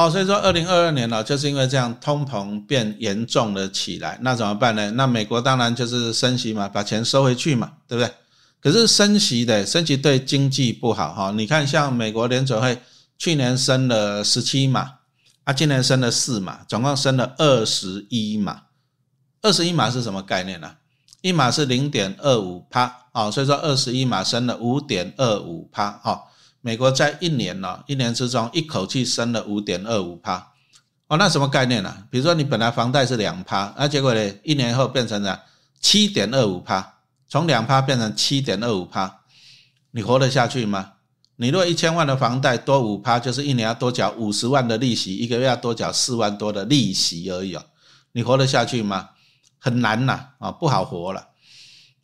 哦，所以说2022年呢，就是因为这样通膨变严重了起来，那怎么办呢？那美国当然就是升息嘛，把钱收回去嘛，对不对？可是升息对经济不好哈。你看，像美国联准会去年升了17码，啊，今年升了4码，总共升了21码。21码是什么概念呢？一码是 0.25%， 哦，所以说21码升了 5.25%， 哦。美国在一年之中一口气升了 5.25%， 哦，那什么概念啊？比如说你本来房贷是 2%， 那结果呢，一年后变成了 7.25%， 从 2% 变成 7.25%， 你活得下去吗？你若1000万的房贷多 5%， 就是一年要多缴50万的利息，一个月要多缴4万多的利息而已哦，你活得下去吗？很难啦，啊，不好活啦。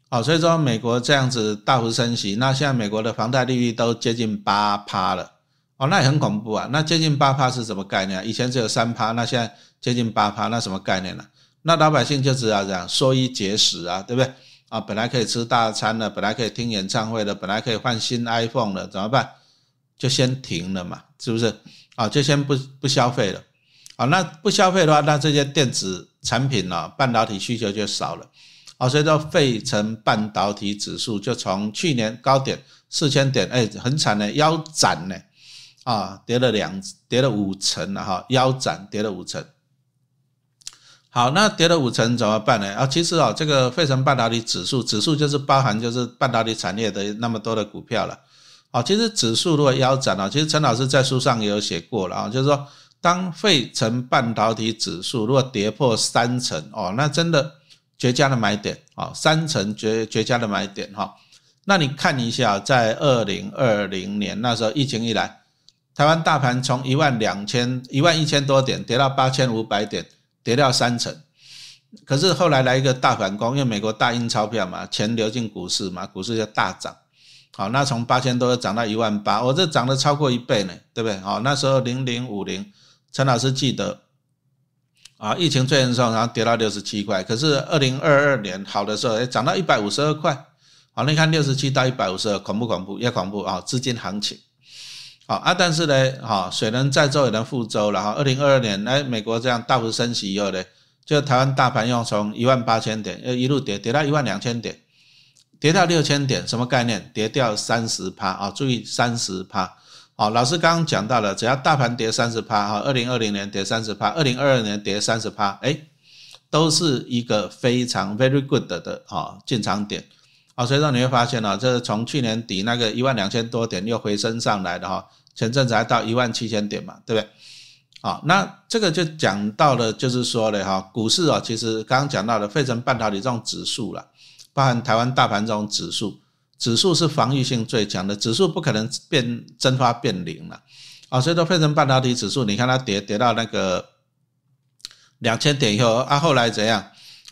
好，所以说美国这样子大幅升息，那现在美国的房贷利率都接近 8% 了，哦，那也很恐怖啊。那接近 8% 是什么概念啊？以前只有 3%， 那现在接近 8%， 那什么概念啊？那老百姓就只要这样缩衣节食啊，对不对啊？本来可以吃大餐了，本来可以听演唱会了，本来可以换新 iPhone 了，怎么办？就先停了嘛，是不是啊？就先不消费了。好，那不消费的话，那这些电子产品啊，半导体需求就少了。好，所以说费城半导体指数就从去年高点4000点，哎，很惨的，腰斩呢，啊，跌了5成了哈，腰斩跌了5成。好，那跌了5成怎么办呢？啊，其实啊，这个费城半导体指数就是包含就是半导体产业的那么多的股票了。好，其实指数如果腰斩啊，其实陈老师在书上也有写过了啊，就是说当费城半导体指数如果跌破3成哦，那真的。绝佳的买点啊，3成绝佳的买点哈。那你看一下，在2020年那时候疫情一来，台湾大盘从11000多点跌到8500点，跌掉3成。可是后来来一个大反攻，因为美国大印钞票嘛，钱流进股市嘛，股市就大涨。好，那从8000多涨到18000，我这涨了超过一倍呢，对不对？好，那时候0050，陈老师记得。啊，疫情最严重，然后跌到67块，可是2022年好的时候，涨到152块，好，你看67到152，恐怖恐怖，也恐怖啊，资金行情，好啊，但是呢，哈，水能载舟也能覆舟了哈。2022年，哎，美国这样大幅升息以后呢，就台湾大盘又从 18000 点一路跌到 12000 点，跌到 6000 点，什么概念？跌掉 30% 啊，注意 30%。好，老师刚刚讲到了，只要大盘跌 30%， 2020年跌 30%， 2022年跌 30%， 诶，都是一个非常 very good 的进场点。好，所以说你会发现啊，这从去年底那个12000多点又回升上来的，前阵子还到17000点嘛，对不对？好，那这个就讲到了，就是说了股市啊，其实刚刚讲到了费城半导体这种指数啦，包含台湾大盘这种指数是防御性最强的，指数不可能蒸发变零了啊，所以说费城半导体指数，你看它跌到那个2000点以后啊，后来怎样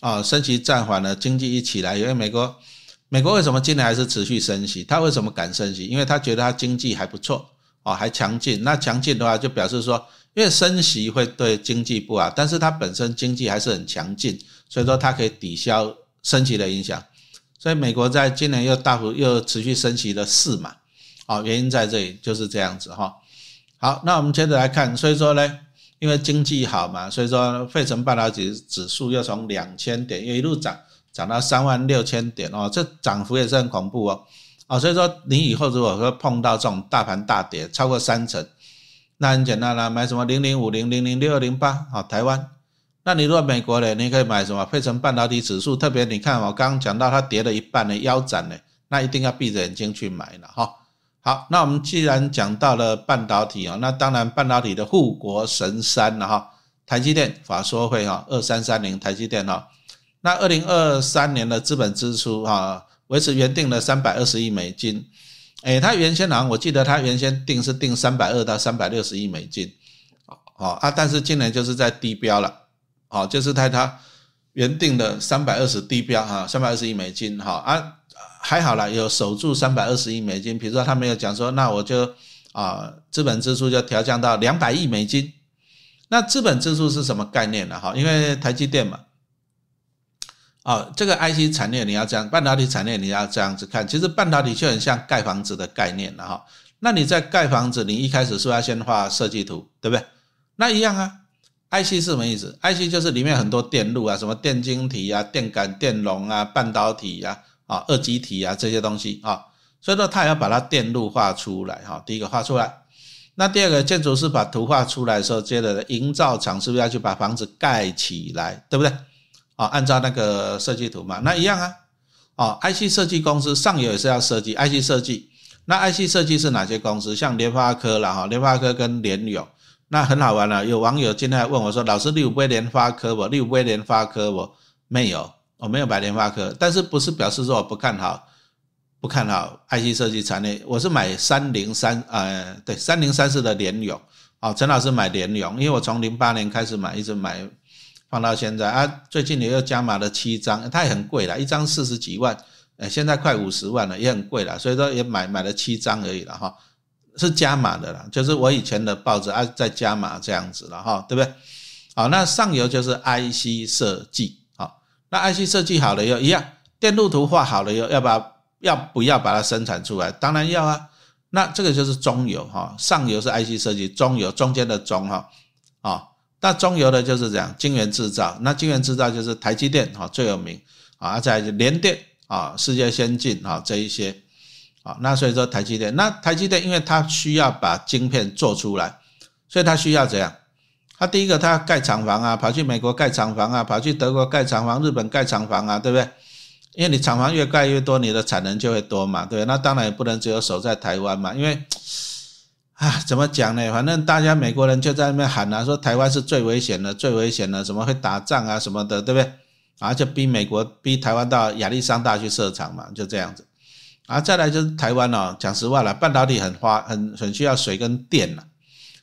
啊？升息暂缓了，经济一起来，因为美国为什么今年还是持续升息？它为什么敢升息？因为它觉得它经济还不错啊，还强劲。那强劲的话，就表示说，因为升息会对经济不好，但是它本身经济还是很强劲，所以说它可以抵消升息的影响。所以美国在今年又持续升息了4码，好，原因在这里，就是这样子哈。好，那我们接着来看，所以说呢，因为经济好嘛，所以说费城半导体指数又从2000点又一路涨到36000点哦，这涨幅也是很恐怖哦。啊，所以说你以后如果说碰到这种大盘大跌超过3成，那很简单啦，买什么0050、006208啊，台湾。那你如果美国呢，你可以买什么？费城半导体指数，特别你看我刚刚讲到它跌了一半呢，腰斩呢，那一定要闭着眼睛去买了哈。好，那我们既然讲到了半导体啊，那当然半导体的护国神山了哈，台积电法说会哈，2330台积电哈，那2023年的资本支出啊，维持原定的320亿美金，诶，它原先好像我记得它原先定320到360亿美金，啊，但是今年就是在低标了。好，就是在它原定的320低标啊，320亿美金哈啊，还好啦，有守住320亿美金。比如说他没有讲说，那我就啊，资本支出就调降到200亿美金。那资本支出是什么概念呢？哈，因为台积电嘛，啊，这个 IC 产业你要这样，半导体产业你要这样子看。其实半导体就很像盖房子的概念了哈。那你在盖房子，你一开始是不是要先画设计图，对不对？那一样啊 ，IC 是什么意思 ？IC 就是里面很多电路啊，什么电晶体啊、电感、电容啊、半导体啊、二极体啊这些东西啊，所以说它也要把它电路画出来哈。第一个画出来，那第二个建筑师把图画出来的时候，接着营造厂是不是要去把房子盖起来，对不对？啊，按照那个设计图嘛，那一样啊。哦 ，IC 设计公司上游也是要设计 IC 设计，那 IC 设计是哪些公司？像联发科啦哈，联发科跟联友，那很好玩了。有网友今天还问我说：“老师，你有买联发科不？你有买联发科不？”没有，我没有买联发科，但是不是表示说我不看好，不看好 IC 设计产业？我是买3034的联友。哦，陈老师买联友，因为我从08年开始买，一直买。放到现在啊，最近也又加码了7张，它也很贵啦，一张40几万，现在快50万了，也很贵啦，所以说也买了7张而已啦哈，是加码的啦，就是我以前的报纸啊再加码这样子啦哈，对不对？好，那上游就是 IC 设计，好，那 IC 设计好了又一样，电路图画好了又要不要把它生产出来？当然要啊，那这个就是中游哈，上游是 IC 设计，中游中间的中哈，啊。那中游的就是这样，晶圆制造。那晶圆制造就是台积电最有名啊，再来联电啊，世界先进啊这一些啊。那所以说台积电，那台积电因为它需要把晶片做出来，所以它需要怎样？它第一个它要盖厂房啊，跑去美国盖厂房啊，跑去德国盖厂房，日本盖厂房啊，对不对？因为你厂房越盖越多，你的产能就会多嘛，对不对？那当然也不能只有守在台湾嘛，因为。啊，怎么讲呢？反正大家美国人就在那边喊啊，说台湾是最危险的，最危险的，怎么会打仗啊什么的，对不对？啊，就逼美国逼台湾到亚利桑那去设厂嘛，就这样子。啊，再来就是台湾哦，讲实话啦，半导体很需要水跟电啦。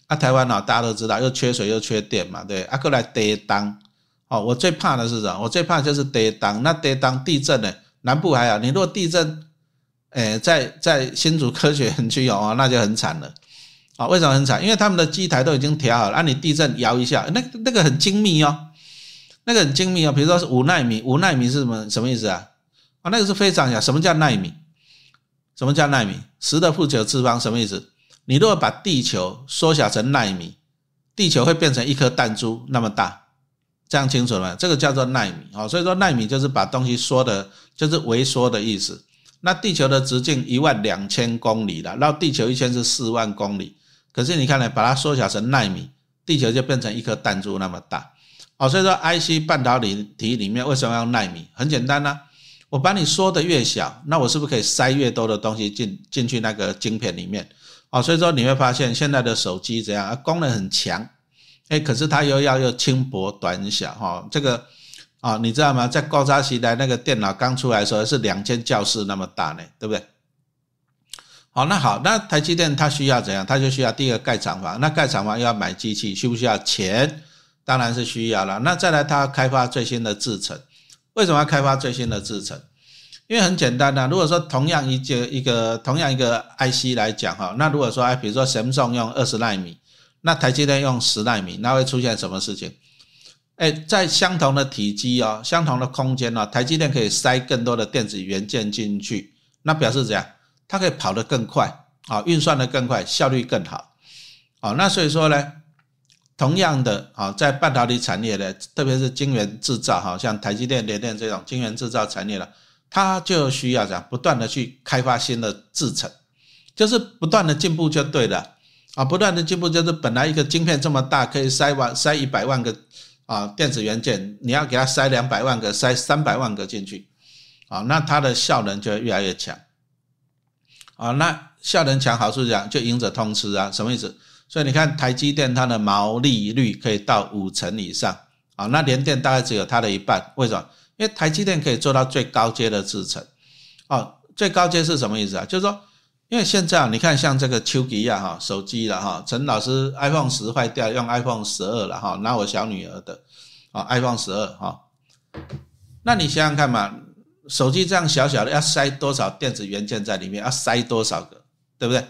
啊，台湾哦，大家都知道又缺水又缺电嘛，对。啊，过来跌当哦，我最怕的是什么？我最怕就是跌当。那跌当地震呢？南部还好，你如果地震，在新竹科学园区哦，那就很惨了。啊，为什么很惨？因为他们的机台都已经调好了，啊，你地震摇一下，那个很精密哦，那个很精密哦。比如说是5奈米，5奈米是什么意思啊？啊，那个是非常小。什么叫奈米？什么叫奈米？10⁴什么意思？你如果把地球缩小成奈米，地球会变成一颗弹珠那么大，这样清楚了吗？这个叫做奈米啊，所以说奈米就是把东西缩的，就是微缩的意思。那地球的直径12000公里了，绕地球一圈是40000公里。可是你看呢，把它缩小成奈米，地球就变成一颗弹珠那么大。哦，所以说 IC 半导体里面为什么要奈米？很简单啊，我把你缩的越小，那我是不是可以塞越多的东西进去那个晶片里面？哦，所以说你会发现现在的手机怎样，啊，功能很强，可是它又轻薄短小哈，哦，这个。啊，哦，你知道吗？在高渣时代，那个电脑刚出来的时候是2000教室那么大呢，对不对？好，那好，那台积电它需要怎样？它就需要第一个盖厂房，那盖厂房又要买机器，需不需要钱？当然是需要了。那再来，它要开发最新的制程，为什么要开发最新的制程？因为很简单啊，如果说同样一个 IC 来讲哈，那如果说比如说 Samsung 用20奈米，那台积电用10奈米，那会出现什么事情？在相同的体积哦，相同的空间哦，台积电可以塞更多的电子元件进去，那表示怎样？它可以跑得更快啊，运算得更快，效率更好。好，那所以说呢，同样的啊，在半导体产业呢，特别是晶圆制造哈，像台积电、联电这种晶圆制造产业呢，它就需要不断的去开发新的制程，就是不断的进步就对了啊，不断的进步就是本来一个晶片这么大，可以塞100万个。啊，电子元件你要给它塞200万个，塞300万个进去，啊，那它的效能就会越来越强，啊，那效能强好处讲就赢者通吃啊，什么意思？所以你看台积电它的毛利率可以到50%以上，啊，那联电大概只有它的一半，为什么？因为台积电可以做到最高阶的制程，啊，最高阶是什么意思啊？就是说，因为现在你看像这个丘吉亚哈手机了哈，陈老师 iPhone 10坏掉，用 iPhone 12了哈，拿我小女儿的啊 iPhone 12哈，那你想想看嘛，手机这样小小的要塞多少电子元件在里面，要塞多少个，对不对？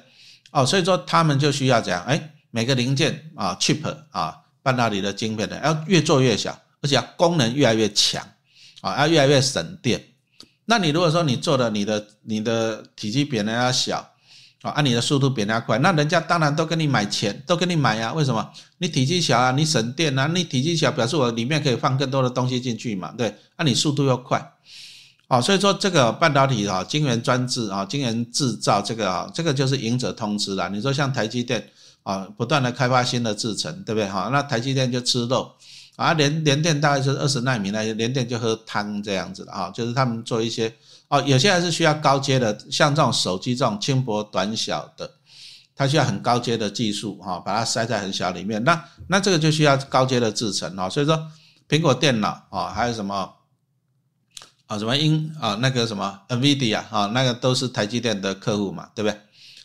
哦，所以说他们就需要这样，每个零件啊 chip 啊半导体的晶片呢，要越做越小，而且要功能越来越强啊，要越来越省电。那你如果说你做的你的体积比人家小。啊，你的速度比人家快，那人家当然都跟你买钱，都跟你买啊，为什么？你体积小啊，你省电啊，你体积小表示我里面可以放更多的东西进去嘛，对，那你速度又快。哦，所以说这个半导体啊，晶圆专制啊，晶圆制造这个啊，这个就是赢者通吃啦。你说像台积电啊，不断的开发新的制程，对不对？哈，那台积电就吃肉啊，联电大概是20奈米那些，联电就喝汤这样子的啊，就是他们做一些哦，有些还是需要高阶的，像这种手机这种轻薄短小的，它需要很高阶的技术哈，把它塞在很小里面，那这个就需要高阶的制程啊。所以说，苹果电脑啊，还有什么？啊，什么那个什么 NVIDIA 啊，那个都是台积电的客户嘛，对不对？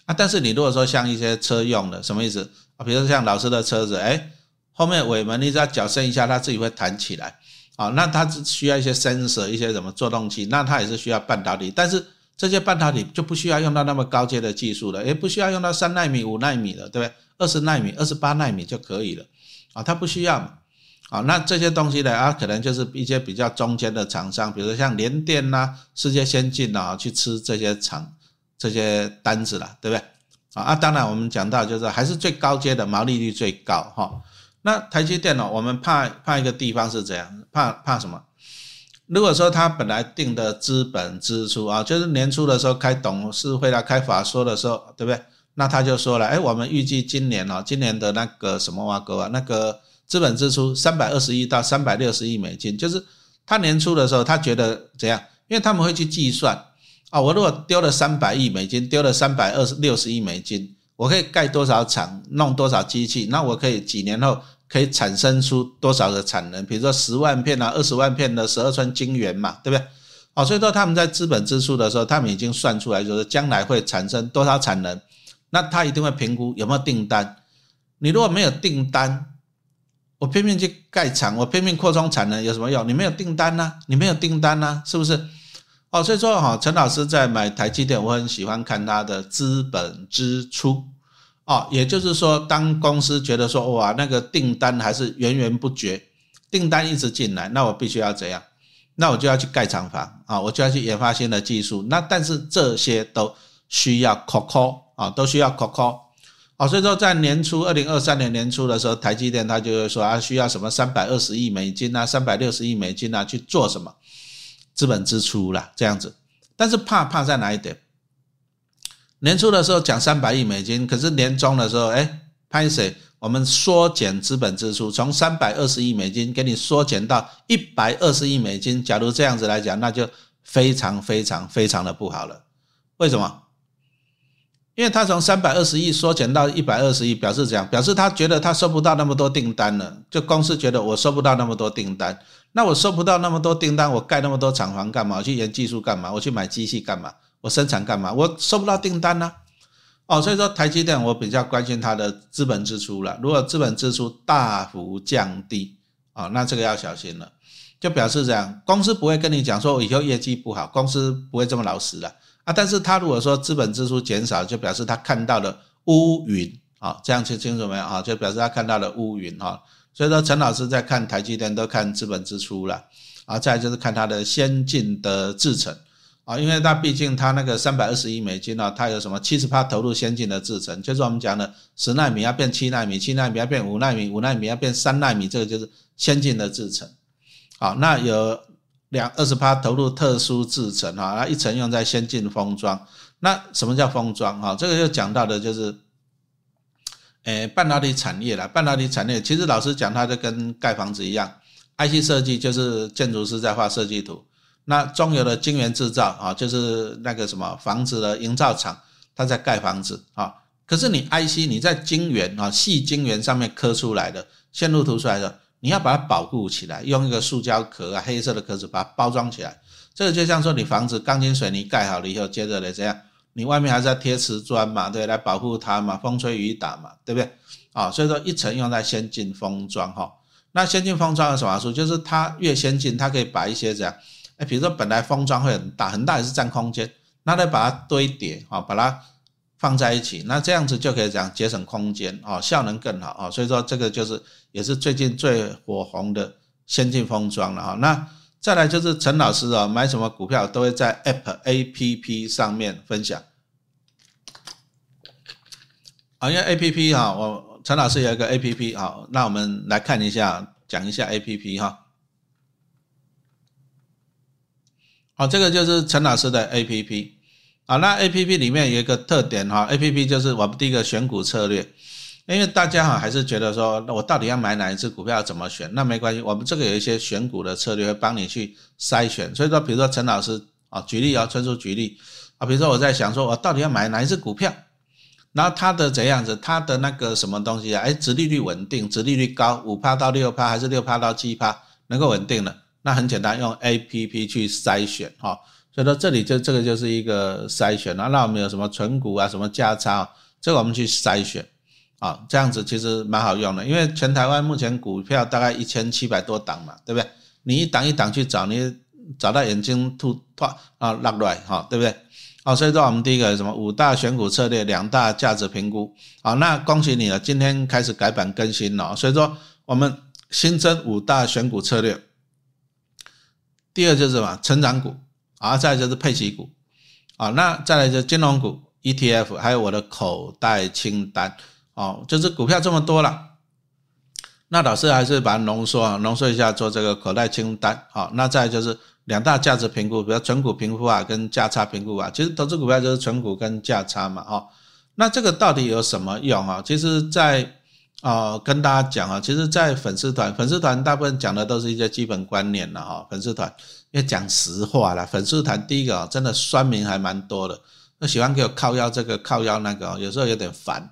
啊，但是你如果说像一些车用的，什么意思啊？比如说像老师的车子，哎，后面尾门你只要脚伸一下，它自己会弹起来啊。那它需要一些 sensor， 一些什么作动器，那它也是需要半导体，但是这些半导体就不需要用到那么高阶的技术了，也不需要用到3奈米、5奈米了，对不对？20奈米、28奈米就可以了啊，它不需要嘛。好，那这些东西呢啊，可能就是一些比较中间的厂商，比如说像联电啦、世界先进啦，去吃这些单子啦，对不对？啊，当然我们讲到就是还是最高阶的，毛利率最高哈。那台积电呢，我们怕一个地方是怎样？怕什么？如果说他本来定的资本支出啊，就是年初的时候开董事会啦、开法说的时候，对不对？那他就说了，哎，我们预计今年的那个什么挖沟啊，那个。资本支出320亿到360亿美金，就是他年初的时候他觉得怎样？因为他们会去计算啊，我如果丢了300亿美金，丢了360亿美金，我可以盖多少厂，弄多少机器，那我可以几年后可以产生出多少的产能，比如说10万片啊，20万片的12寸晶圆嘛，对不对？哦，所以说他们在资本支出的时候，他们已经算出来就是将来会产生多少产能，那他一定会评估有没有订单。你如果没有订单，我拼命去盖厂，我拼命扩充产能有什么用？你没有订单啊，是不是？哦，所以说哈，陈老师在买台积电，我很喜欢看他的资本支出。哦，也就是说，当公司觉得说哇，那个订单还是源源不绝，订单一直进来，那我必须要怎样？那我就要去盖厂房啊，我就要去研发新的技术。那但是这些都需要 COCO 啊，都需要 COCO。好，所以说在年初2023年年初的时候，台积电他就会说啊，需要什么320亿美金啊 ,360 亿美金啊去做什么资本支出啦，这样子。但是怕在哪一点？年初的时候讲300亿美金，可是年中的时候拍谁，我们缩减资本支出，从320亿美金给你缩减到120亿美金，假如这样子来讲，那就非常的不好了。为什么？因为他从320亿缩减到120亿，表示怎样？表示他觉得他收不到那么多订单了，就公司觉得我收不到那么多订单，那我收不到那么多订单，我盖那么多厂房干嘛？我去研技术干嘛？我去买机器干嘛？我生产干嘛？我收不到订单啊。哦，所以说台积电我比较关心它的资本支出了，如果资本支出大幅降低啊，那这个要小心了，就表示这样，公司不会跟你讲说我以后业绩不好，公司不会这么老实了。啊，但是他如果说资本支出减少，就表示他看到了乌云啊，这样就清楚没有啊？就表示他看到了乌云啊。所以说，陈老师在看台积电都看资本支出了啊，再来就是看他的先进的制程啊，因为他毕竟他那个320亿美金啊，他有什么 70% 投入先进的制程，就是我们讲的10奈米要变7奈米，7奈米要变5奈米，5奈米要变3奈米，这个就是先进的制程。好，那有20% 投入特殊制程，那一层用在先进封装。那什么叫封装？这个就讲到的就是半导体产业啦。半导体产业其实老实讲，它就跟盖房子一样， IC 设计就是建筑师在画设计图，那中游的晶圆制造就是那个什么房子的营造厂，它在盖房子。可是你 IC 你在晶圆细晶圆上面刻出来的线路图出来的，你要把它保护起来，用一个塑胶壳啊，黑色的壳子把它包装起来。这个就像说你房子钢筋水泥盖好了以后，接着呢怎样？你外面还是要贴瓷砖嘛，对，来保护它嘛，风吹雨打嘛，对不对？啊、哦，所以说一层用在先进封装哈、哦。那先进封装有什么好处？就是它越先进，它可以把一些怎样？比如说本来封装会很大也是占空间，那再把它堆叠啊、哦，把它放在一起，那这样子就可以讲节省空间啊、哦，效能更好啊、哦，所以说这个就是也是最近最火红的先进封装了啊、哦。那再来就是陈老师啊、哦，买什么股票都会在 APP 上面分享。啊，因为 APP 哈，我陈老师有一个 APP 好，那我们来看一下，讲一下 APP 哈。好，这个就是陈老师的 APP 啊，那 APP 里面有一个特点哈 ，APP 就是我们第一个选股策略。因为大家还是觉得说我到底要买哪一只股票怎么选，那没关系，我们这个有一些选股的策略会帮你去筛选。所以说比如说陈老师举例纯属举例比如说我在想说我到底要买哪一只股票，然后它的怎样子，它的那个什么东西殖利率稳定，殖利率高 5% 到 6% 还是 6% 到 7% 能够稳定的，那很简单用 APP 去筛选所以说这里就这个就是一个筛选那我们有什么存股啊，什么价差这个我们去筛选啊，这样子其实蛮好用的，因为全台湾目前股票大概1700多档嘛，对不对？你一档一档去找，你找到眼睛吐啊落来哈，对不对？好，所以说我们第一个什么5大选股策略，2大价值评估，好，那恭喜你了，今天开始改版更新了，所以说我们新增5大选股策略，第二就是什么成长股啊，再来就是配息股啊，那再来就是金融股 ETF， 还有我的口袋清单。就是股票这么多了，那老师还是把它浓缩一下做这个口袋清单。好，那再来就是2大价值评估，比如存股评估法跟价差评估法，其实投资股票就是存股跟价差嘛。那这个到底有什么用啊？其实在跟大家讲啊，其实在粉丝团大部分讲的都是一些基本观念啦粉丝团因为讲实话啦，粉丝团第一个真的酸民还蛮多的，那喜欢给我靠腰这个靠腰那个有时候有点烦。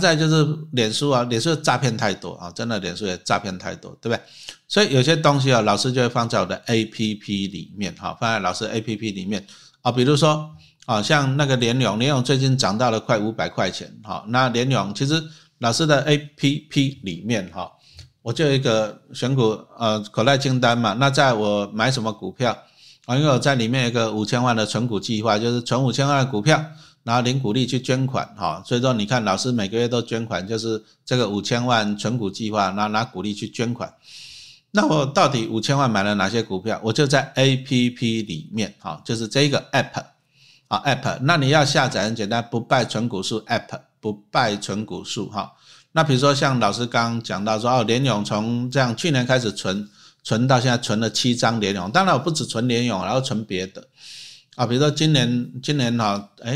再来就是脸书啊，脸书诈骗太多啊，真的脸书也诈骗太多，对不对？所以有些东西啊，老师就会放在我的 APP 里面，放在老师 APP 里面啊，比如说啊，像那个联咏最近涨到了快500块钱，好，那联咏其实老师的 APP 里面哈，我就有一个选股口袋清单嘛，那在我买什么股票啊，因为我在里面有一个5000万的存股计划，就是存5000万的股票。然后领股利去捐款所以说你看老师每个月都捐款，就是这个5000万存股计划，然后拿股利去捐款。那我到底5000万买了哪些股票？我就在 APP 里面就是这个 App， 那你要下载很简单，不败存股术 App， 不败存股术那比如说像老师刚刚讲到说联咏从这样去年开始存到现在存了7张联咏，当然我不只存联咏，然后存别的。比如说今年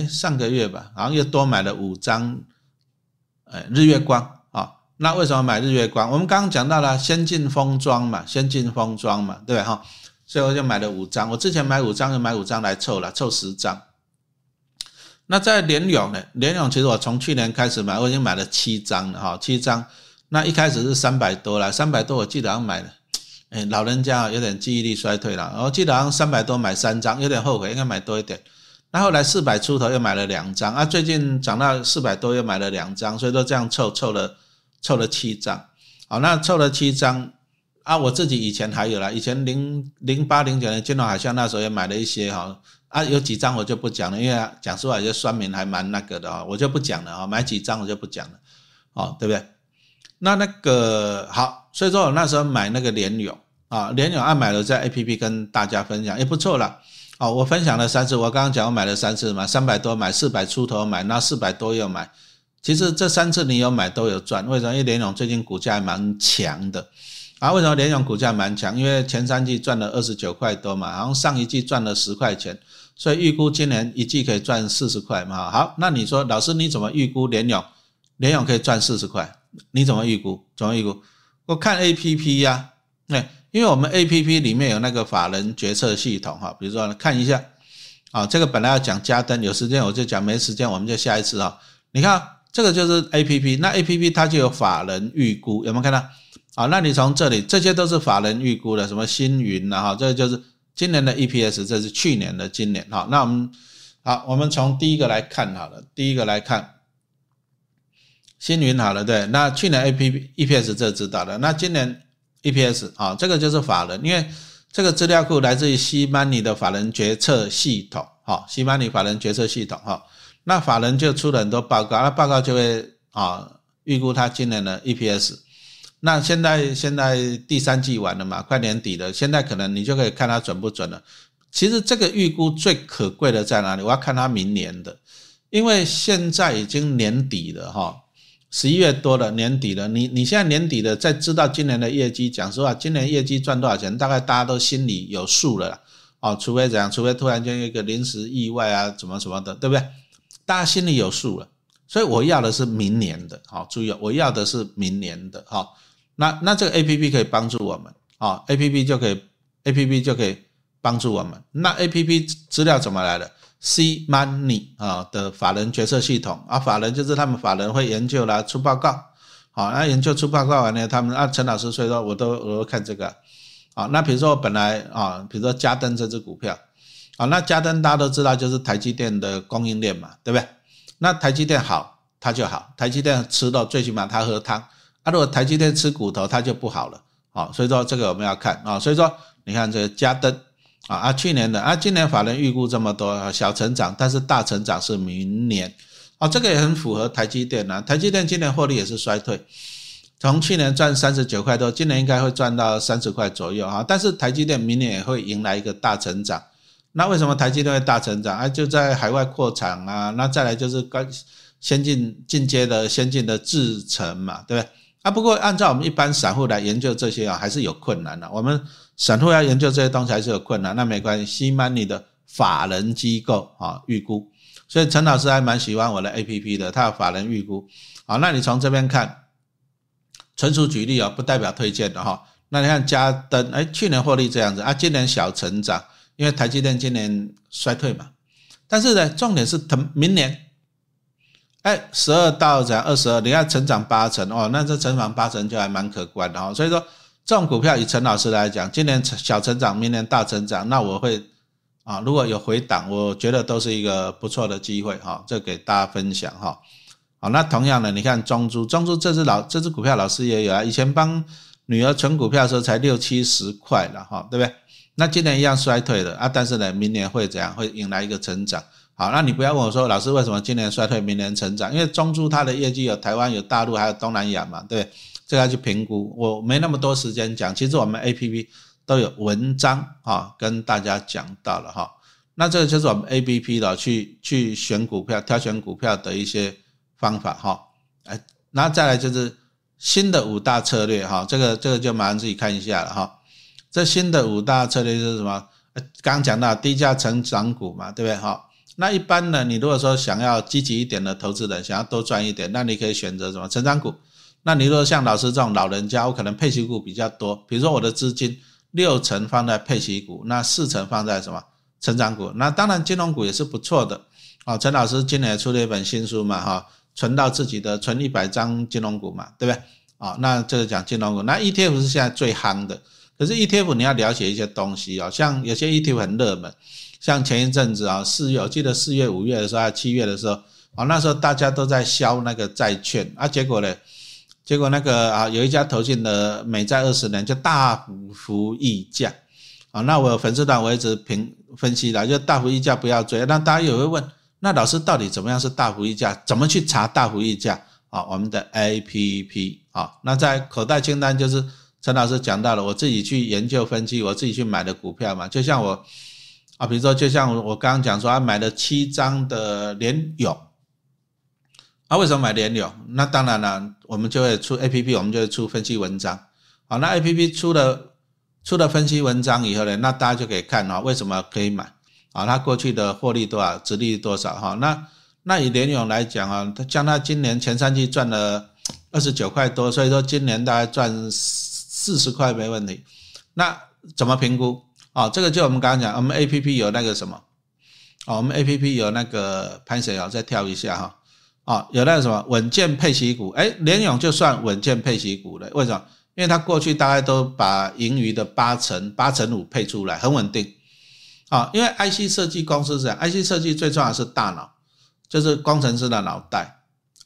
上个月吧，好像又多买了5张日月光那为什么买日月光？我们刚刚讲到了先进封装嘛，对吧所以我就买了5张，我之前买5张就买5张来凑了，凑10张。那在联咏其实我从去年开始买，我已经买了7张了7张，那一开始是300多啦，300多我记得好像买了。老人家有点记忆力衰退了，我记得好像300多买3张，有点后悔，应该买多一点。那后来400出头又买了2张啊，最近涨到400多又买了2张，所以说这样凑了7张。好，那凑了7张啊，我自己以前还有啦，以前08、09年金融海啸那时候也买了一些有几张我就不讲了，因为讲实话有些酸民还蛮那个的，我就不讲了买几张我就不讲了对不对？那个好，所以说我那时候买那个联咏联咏买了在 APP 跟大家分享也不错啦我分享了3次，我刚刚讲我买了3次嘛，300多买，400出头买，那400多又买，其实这3次你有买都有赚，为什么？因为联咏最近股价还蛮强的为什么联咏股价蛮强？因为前3季赚了29块多嘛，然后上一季赚了10块钱，所以预估今年一季可以赚40块嘛。好，那你说老师你怎么预估联咏可以赚40块？你怎么预估？我看 APP 因为我们 APP 里面有那个法人决策系统比如说看一下这个本来要讲加登，有时间我就讲，没时间我们就下一次你看这个就是 APP， 那 APP 它就有法人预估，有没有看到那你从这里，这些都是法人预估的，什么星云这就是今年的 EPS， 这是去年的今年那我们从第一个来看好了，第一个来看星云好了，对，那去年 EPS 这知道了，那今年 EPS 这个就是法人，因为这个资料库来自于 CMoney 的法人决策系统CMoney 法人决策系统那法人就出了很多报告，那报告就会预估他今年的 EPS， 那现在第3季完了嘛，快年底了，现在可能你就可以看他准不准了。其实这个预估最可贵的在哪里？我要看他明年的，因为现在已经年底了哈，11月多了，年底了，你现在年底了，再知道今年的业绩，讲实话，今年业绩赚多少钱，大概大家都心里有数了啦。哦，除非怎样，除非突然间有一个临时意外啊，怎么什么的，对不对？大家心里有数了，所以我要的是明年的，好，注意，我要的是明年的，好，那这个 APP 可以帮助我们，啊 ，APP 就可以帮助我们。那 APP 资料怎么来的 ？CMoney 啊的法人决策系统啊，法人就是他们法人会研究啦，出报告，好，那研究出报告完呢，他们啊，陈老师所以说我都看这个。好，那比如说我本来啊，比如说嘉登这只股票，好，那嘉登大家都知道就是台积电的供应链嘛，对不对？那台积电好，它就好；台积电吃肉，最起码它喝汤。啊，如果台积电吃骨头，它就不好了。好，所以说这个我们要看啊。所以说你看这个嘉登啊，去年的啊，今年法人预估这么多小成长，但是大成长是明年。啊，这个也很符合台积电啊。台积电今年获利也是衰退。从去年赚39块多，今年应该会赚到30块左右啊！但是台积电明年也会迎来一个大成长。那为什么台积电会大成长啊？就在海外扩厂啊，那再来就是进阶的制程嘛，对不对？啊，不过按照我们一般散户来研究这些啊，还是有困难的。我们散户要研究这些东西还是有困难，那没关系，CMoney的法人机构啊预估，所以陈老师还蛮喜欢我的 APP 的，他有法人预估。好，那你从这边看。纯属举例啊，不代表推荐的哈。那你看嘉登，哎，去年获利这样子啊，今年小成长，因为台积电今年衰退嘛。但是呢，重点是明年，哎，12到22，你看成长8成哦，那这成长8成就还蛮可观的哈。所以说，这种股票以陈老师来讲，今年小成长，明年大成长，那我会啊，如果有回档，我觉得都是一个不错的机会哈，这给大家分享哈。好，那同样的，你看中珠这只股票老师也有啊，以前帮女儿存股票的时候才60-70块了哈，对不对？那今年一样衰退了啊，但是呢，明年会怎样？会迎来一个成长。好，那你不要问我说，老师为什么今年衰退，明年成长？因为中珠它的业绩有台湾、有大陆，还有东南亚嘛，对不对？这个要去评估，我没那么多时间讲。其实我们 APP 都有文章啊，跟大家讲到了哈。那这个就是我们 APP 的去选股票、挑选股票的一些。方法哈，哎，那再来就是新的5大策略哈，这个就马上自己看一下了哈。这新的5大策略是什么？刚刚讲到低价成长股嘛，对不对哈？那一般呢，你如果说想要积极一点的投资人，想要多赚一点，那你可以选择什么成长股。那你如果像老师这种老人家，我可能配息股比较多，比如说我的资金6成放在配息股，那4成放在什么成长股？那当然金融股也是不错的啊。陈老师今年也出了一本新书嘛哈。存到自己的存100张金融股嘛，对不对？哦，那这个讲金融股，那 ETF 是现在最夯的，可是 ETF 你要了解一些东西哦，像有些 ETF 很热门，像前一阵子啊，4月我记得4月、5月的时候，还有7月的时候，哦，那时候大家都在销那个债券啊，结果那个啊，有一家投信的美债20年就大幅溢价，啊，那我粉丝团我一直分析了，就大幅溢价不要追，那大家也会问。那老师到底怎么样是大幅溢价？怎么去查大幅溢价啊？我们的 APP 啊，那在口袋清单就是陈老师讲到了，我自己去研究分析，我自己去买的股票嘛。就像我啊，比如说就像我刚刚讲说，啊，买了7张的联咏啊，为什么买联咏？那当然了，我们就会出 APP， 我们就会出分析文章。好，那 APP 出了分析文章以后呢，那大家就可以看啊，为什么可以买？啊，它过去的获利多少，殖利率多少哈？那以联咏来讲啊，它像它今年前3季赚了29块多，所以说今年大概赚40块没问题。那怎么评估啊？这个就我们刚刚讲，我们 APP 有那个什么啊？我们 APP 有那个潘水啊，再跳一下哈啊，有那个什么稳健配息股？哎，联咏就算稳健配息股了，为什么？因为它过去大概都把盈余的8成5配出来，很稳定。啊，因为 IC 设计公司是这样 ，IC 设计最重要的是大脑，就是工程师的脑袋，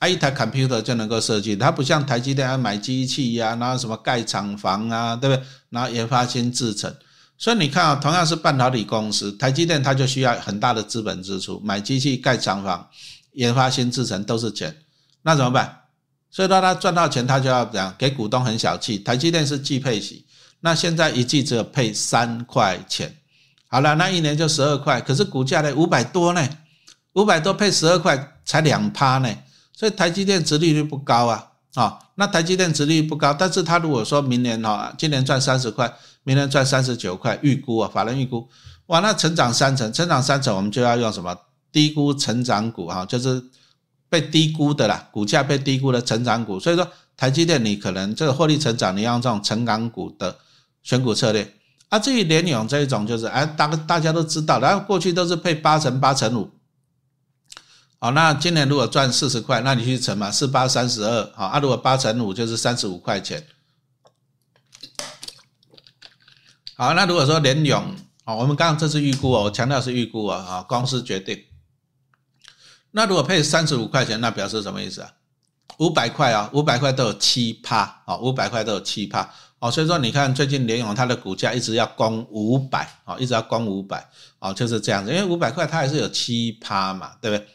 一台 computer 就能够设计，它不像台积电要买机器啊，然后什么盖厂房啊，对不对？然后研发新制程，所以你看啊，同样是半导体公司，台积电它就需要很大的资本支出，买机器、盖厂房、研发新制程都是钱，那怎么办？所以说它赚到钱，它就要怎样给股东很小气。台积电是季配息，那现在一季只有配3块钱。好了，那一年就12块，可是股价呢500多呢， 500多配12块才2%呢，所以台积电殖利率不高啊。哦，那台积电殖利率不高，但是他如果说明年今年赚30块，明年赚39块，预估啊，法人预估，哇，那成长3成，成长3成我们就要用什么低估成长股哈，就是被低估的啦，股价被低估的成长股。所以说台积电你可能这个获利成长，你要用这种成长股的选股策略。啊，至于联咏这一种就是大家都知道，然后过去都是配8成 8成5。好，那今年如果赚40块，那你去乘嘛 ,4832, 好，啊如果8乘5就是35块钱。好，那如果说联咏，我们刚刚这是预估，我强调是预估啊，公司决定。那如果配35块钱，那表示什么意思啊？ 500 块啊 ,500 块都有 7%, 500块都有 7%。哦，所以说你看最近联咏它的股价一直要攻500，一直要攻500，就是这样子，因为500块它还是有 7% 嘛，对不对？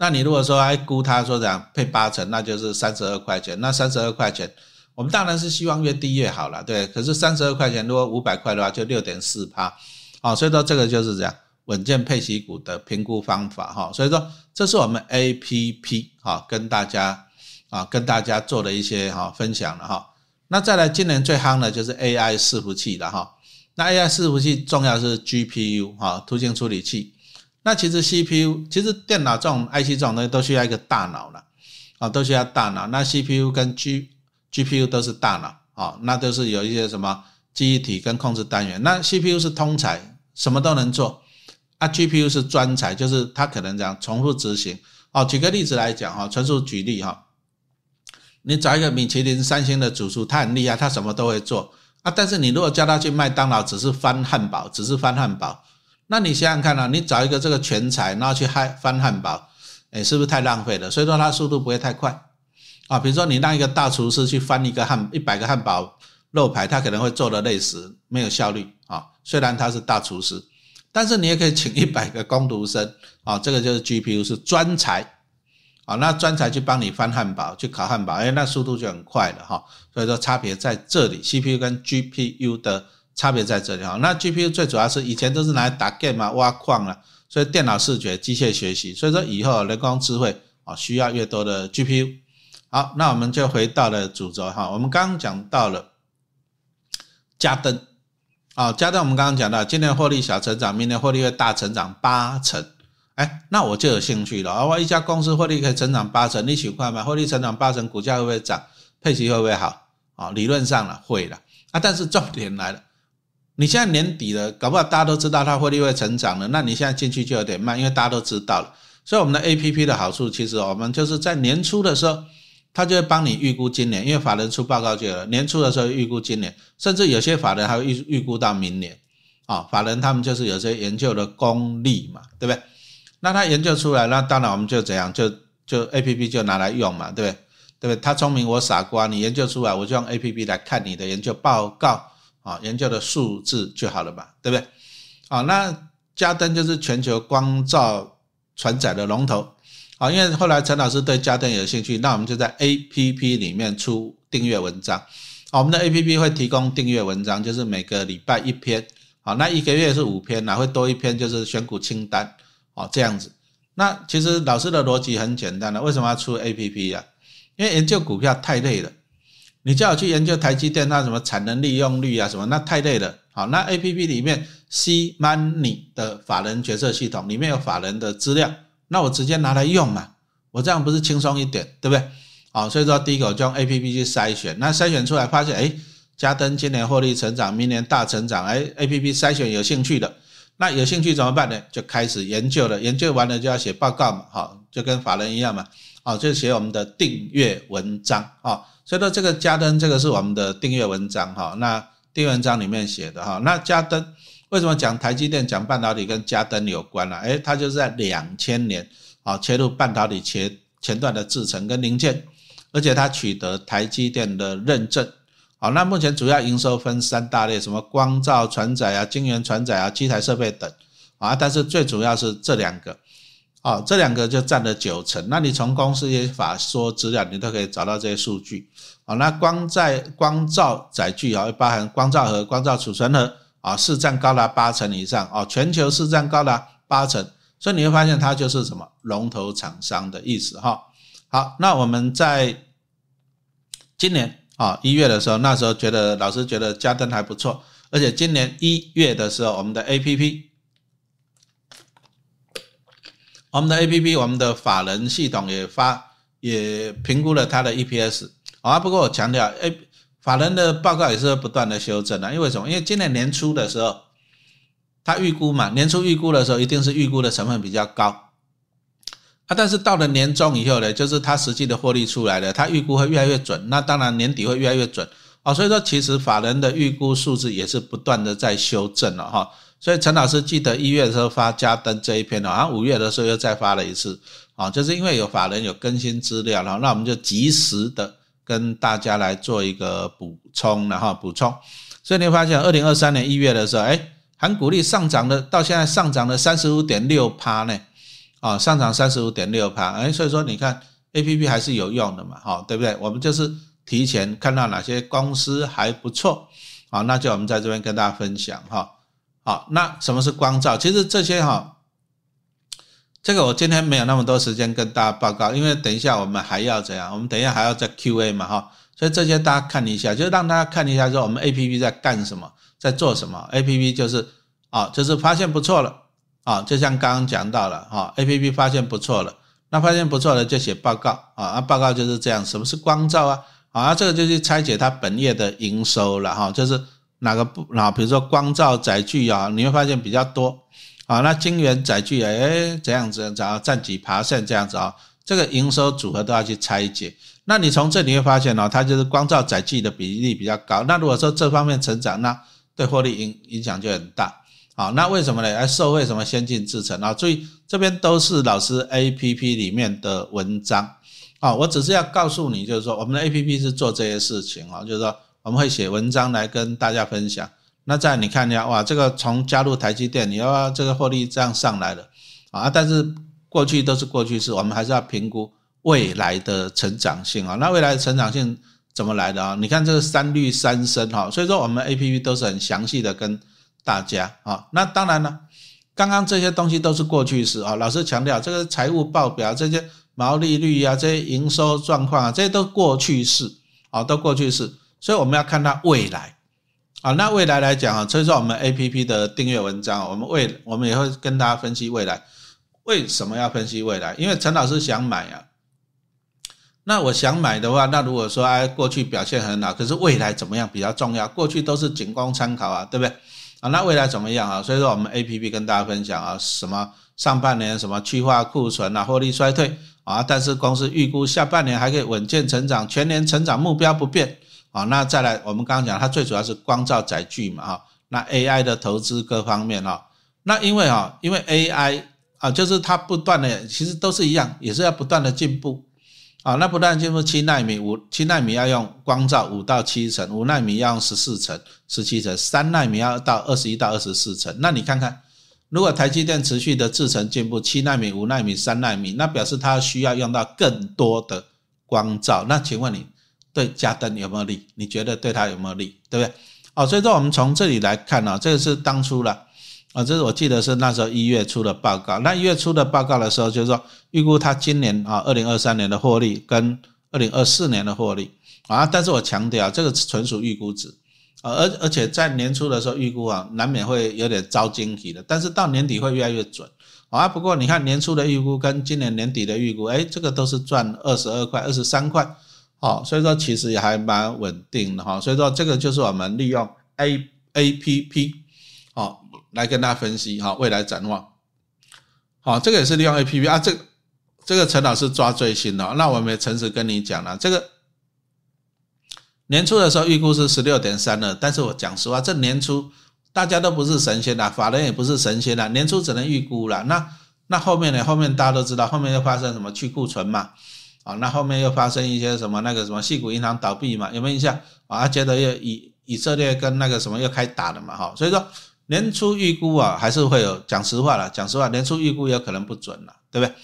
那你如果说估它说这样配8成，那就是32块钱，那32块钱我们当然是希望越低越好啦，对，可是32块钱如果500块的话就 6.4%，所以说这个就是这样稳健配息股的评估方法，所以说这是我们 APP 跟大家做的一些分享了。那再来今年最夯的就是 AI 伺服器了哈。那 AI 伺服器重要是 GPU 图形处理器。那其实 CPU 其实电脑这种 IC 这种东西都需要一个大脑了，都需要大脑。那 CPU 跟 GPU 都是大脑，那都是有一些什么记忆体跟控制单元。那 CPU 是通才，什么都能做，啊 GPU 是专才，就是它可能这样重复执行。举个例子来讲，纯属举例哈。你找一个米其林三星的主厨，他很厉害，他什么都会做啊。但是你如果叫他去麦当劳，只是翻汉堡，那你想想看啊，你找一个这个全才，然后去翻汉堡，是不是太浪费了？所以说他速度不会太快啊。比如说你让一个大厨师去翻100个汉堡肉排，他可能会做得累死，没有效率啊。虽然他是大厨师，但是你也可以请100个工读生啊，这个就是 GPU 是专才。好，那专才去帮你翻汉堡，去烤汉堡，那速度就很快了哈。所以说差别在这里 ，CPU 跟 GPU 的差别在这里哈。那 GPU 最主要是以前都是拿来打 game 啊、挖矿了，所以电脑视觉、机械学习。所以说以后人工智慧需要越多的 GPU。好，那我们就回到了主轴哈。我们刚刚讲到了家登，家登我们刚刚讲到，今年获利小成长，明年获利会大成长8成。那我就有兴趣了。我一家公司获利可以成长8成，你喜欢吗？获利成长8成，股价会不会涨？配息会不会好？理论上了会了。但是重点来了，你现在年底了，搞不好大家都知道它获利会成长了，那你现在进去就有点慢，因为大家都知道了。所以我们的 APP 的好处，其实我们就是在年初的时候，它就会帮你预估今年，因为法人出报告就有了。年初的时候预估今年，甚至有些法人还会预估到明年。法人他们就是有些研究的功力嘛，对不对？那他研究出来，那当然我们就怎样，就 APP 就拿来用嘛，对不对？对不对？他聪明我傻瓜，你研究出来我就用 APP 来看你的研究报告啊，研究的数字就好了嘛，对不对？好，那家登就是全球光照船载的龙头，好，因为后来陈老师对家登有兴趣，那我们就在 APP 里面出订阅文章，好，我们的 APP 会提供订阅文章，就是每个礼拜一篇，好，那一个月是5篇，会多一篇就是选股清单。这样子。那其实老师的逻辑很简单了，为什么要出 APP 啊？因为研究股票太累了，你叫我去研究台积电它什么产能利用率啊什么，那太累了。好，那 APP 里面 CMoney 的法人决策系统里面有法人的资料，那我直接拿来用嘛，我这样不是轻松一点，对不对？好，所以说第一个我就用 APP 去筛选，那筛选出来发现家登今年获利成长，明年大成长，APP 筛选有兴趣的。那有兴趣怎么办呢？就开始研究了，研究完了就要写报告嘛，就跟法人一样嘛，就写我们的订阅文章，所以说这个家登这个是我们的订阅文章，那订阅文章里面写的，那家登为什么讲台积电、讲半导体跟家登有关呢？它就是在2000年切入半导体前段的制程跟零件，而且它取得台积电的认证。好，那目前主要营收分3大类，什么光照船载啊、晶圆船载啊、机台设备等啊，但是最主要是这两个，这两个就占了9成。那你从公司业法说资料，你都可以找到这些数据。好，那光照载具包含光照盒、光照储存盒，市占高达8成以上，全球市占高达8成，所以你会发现它就是什么龙头厂商的意思哈。好，那我们在今年啊1月的时候，那时候觉得老师觉得家登还不错，而且今年1月的时候，我们的法人系统也评估了它的 EPS 啊。不过我强调，法人的报告也是不断的修正的，因为什么？因为今年年初的时候。他预估嘛，年初预估的时候一定是预估的成分比较高啊，但是到了年终以后呢，就是他实际的获利出来了，他预估会越来越准，那当然年底会越来越准啊，所以说其实法人的预估数字也是不断的在修正了哈。所以陈老师记得1月的时候发家登这一篇了，然后5月的时候又再发了一次啊，就是因为有法人有更新资料了，那我们就及时的跟大家来做一个补充了哈，所以你会发现2023年1月的时候，含股利上涨的，到现在上涨了 35.6% 呢，上涨 35.6%， 所以说你看 APP 还是有用的嘛，对不对？我们就是提前看到哪些公司还不错，那就我们在这边跟大家分享。好，那什么是光罩？其实这些这个我今天没有那么多时间跟大家报告，因为等一下我们还要怎样？我们等一下还要再 QA 嘛，所以这些大家看一下，就让大家看一下说我们 APP 在干什么，在做什么。 APP 就是就是发现不错了就像刚刚讲到了APP 发现不错了，那发现不错了就写报告报告就是这样。什么是光罩这个就去拆解它本业的营收了就是哪个比如说光罩载具你会发现比较多那晶圆载具这样子占几%这样子这个营收组合都要去拆解。那你从这里会发现它就是光罩载具的比例比较高，那如果说这方面成长，那对获利影响就很大。好，那为什么呢？受惠什么先进制程注意这边都是老师 APP 里面的文章我只是要告诉你，就是说我们的 APP 是做这些事情就是说我们会写文章来跟大家分享。那再你看一下，哇，这个从加入台积电，你要这个获利这样上来了但是过去都是过去式，我们还是要评估未来的成长性那未来的成长性怎么来的你看这个三率三升所以说我们 APP 都是很详细的跟大家那当然了，刚刚这些东西都是过去式老师强调这个财务报表，这些毛利率这些营收状况这些都过去式所以我们要看到未来那未来来讲所以说我们 APP 的订阅文章我们也会跟大家分析未来。为什么要分析未来？因为陈老师想买那我想买的话，那如果说过去表现很好，可是未来怎么样比较重要，过去都是仅供参考对不对那未来怎么样所以说我们 APP 跟大家分享什么上半年什么去化库存获利衰退但是公司预估下半年还可以稳健成长，全年成长目标不变那再来我们刚刚讲它最主要是光罩载具嘛那 AI 的投资各方面那因为 AI 就是它不断的其实都是一样，也是要不断的进步那不断进入7奈米 ,7 奈米要用光罩5到7层 ,5 奈米要用14层 ,17 层 ,3 奈米要到21到24层。那你看看，如果台积电持续的制程进步 ,7 奈米 ,5 奈米 ,3 奈米，那表示它需要用到更多的光罩。那请问你对家登有没有利？你觉得对它有没有利？对不对所以说我们从这里来看这个是当初啦这是我记得是那时候1月初的报告。那1月初的报告的时候就是说预估它今年2023年的获利跟2024年的获利但是我强调这个纯属预估值而且在年初的时候预估难免会有点糟惊喜的，但是到年底会越来越准不过你看年初的预估跟今年年底的预估这个都是赚22块23块所以说其实也还蛮稳定的所以说这个就是我们利用 APP来跟大家分析未来展望。这个也是利用 APP 这个陈老师抓最新那我们也诚实跟你讲了，这个年初的时候预估是 16.32， 但是我讲实话，这年初大家都不是神仙啦，法人也不是神仙啦，年初只能预估啦。那后面呢？后面大家都知道，后面又发生什么去库存嘛那后面又发生一些什么矽谷银行倒闭嘛，有没有印象接着又以色列跟又开打了嘛所以说年初预估还是会有，讲实话年初预估有可能不准了，对不对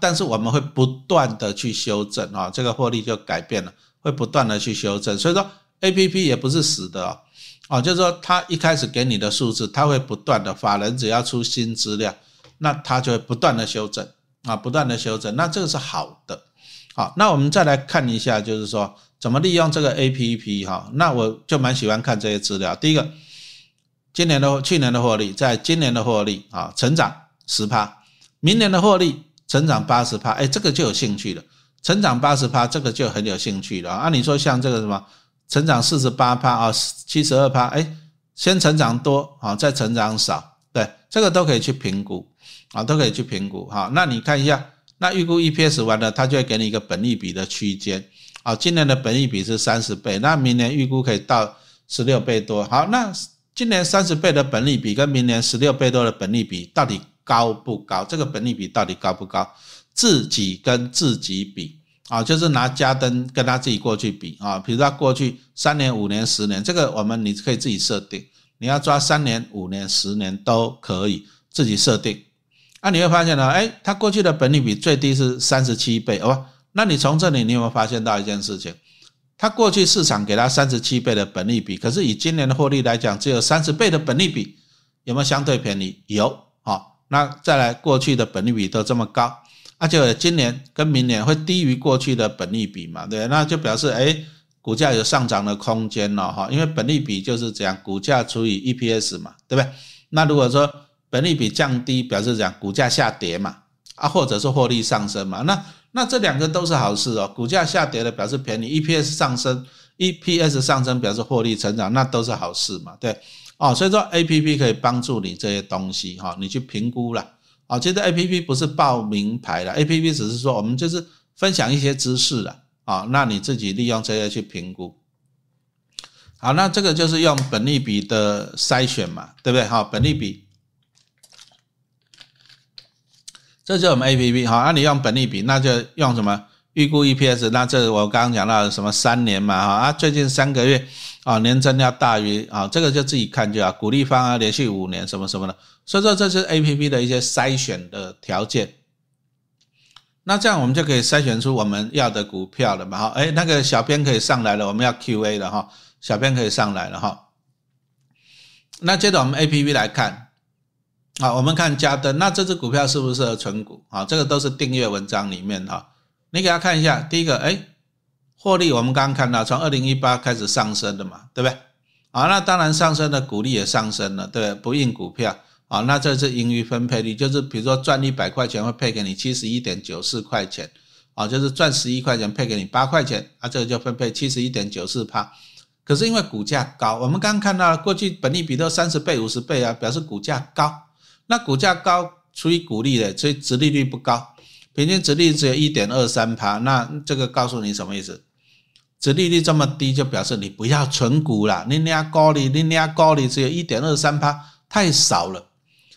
但是我们会不断的去修正这个获利就改变了，会不断的去修正。所以说 APP 也不是死的就是说它一开始给你的数字，它会不断的，法人只要出新资料那它就会不断的修正啊，不断的修正，那这个是好的。好，那我们再来看一下，就是说怎么利用这个 APP 哈，那我就蛮喜欢看这些资料。第一个，去年的获利，在今年的获利啊，成长 10%， 明年的获利成长 80%， 哎，这个就有兴趣了。成长 80%， 这个就很有兴趣了啊。你说像这个什么成长 48% 啊 ,72%, 哎，先成长多啊，再成长少。对，这个都可以去评估啊，都可以去评估。好，那你看一下，那预估 EPS 完了，它就会给你一个本益比的区间啊，今年的本益比是30倍，那明年预估可以到16倍多。好，那今年30倍的本益比跟明年16倍多的本益比到底高不高？这个本益比到底高不高？自己跟自己比啊，就是拿家登跟他自己过去比啊，比如他过去3年5年10年，这个我们你可以自己设定，你要抓3年5年10年都可以自己设定啊。你会发现呢，哎，他过去的本益比最低是37倍哦，那你从这里你有没有发现到一件事情，他过去市场给他37倍的本益比，可是以今年的获利来讲只有30倍的本益比，有没有相对便宜？有啊，那再来过去的本益比都这么高，那就今年跟明年会低于过去的本益比嘛，对，那就表示哎，股价有上涨的空间哦，因为本益比就是这样，股价除以 EPS 嘛，对不对？那如果说本益比降低，表示讲股价下跌嘛，啊，或者是获利上升嘛，那这两个都是好事哦，股价下跌的表示便宜 ，EPS 上升 ，EPS 上升表示获利成长，那都是好事嘛，对，哦，所以说 APP 可以帮助你这些东西哈，你去评估啦。好，其实 APP 不是报名牌啦， APP 只是说我们就是分享一些知识啦，啊，那你自己利用这些去评估。好，那这个就是用本益比的筛选嘛，对不对？好，本益比，这就是我们 APP 好，那你用本益比，那就用什么预估 EPS， 那这我刚刚讲到什么3年嘛，啊，最近3个月啊，年增要大于啊，这个就自己看就好，鼓励方啊，连续5年什么什么的，所以说这是 APP 的一些筛选的条件。那这样我们就可以筛选出我们要的股票了嘛，好，诶，那个小编可以上来了，我们要 QA 了哈，小编可以上来了哈。那接着我们 APP 来看，好，我们看家登，那这只股票适不适合存股啊？这个都是订阅文章里面哈。你给他看一下，第一个，诶，获利我们刚刚看到从2018开始上升的嘛，对不对？好，那当然上升的股利也上升了，对不对？不印股票，好，那这是盈余分配率，就是比如说赚100块钱会配给你 71.94 块钱，好，就是赚11块钱配给你8块钱，啊，这个就分配 71.94%。可是因为股价高，我们刚刚看到过去本益比都30倍50倍啊，表示股价高，那股价高除以股利的，所以殖利率不高。平均殖利率只有 1.23%， 那这个告诉你什么意思？殖利率这么低，就表示你不要存股啦，你那高利只有 1.23%， 太少了。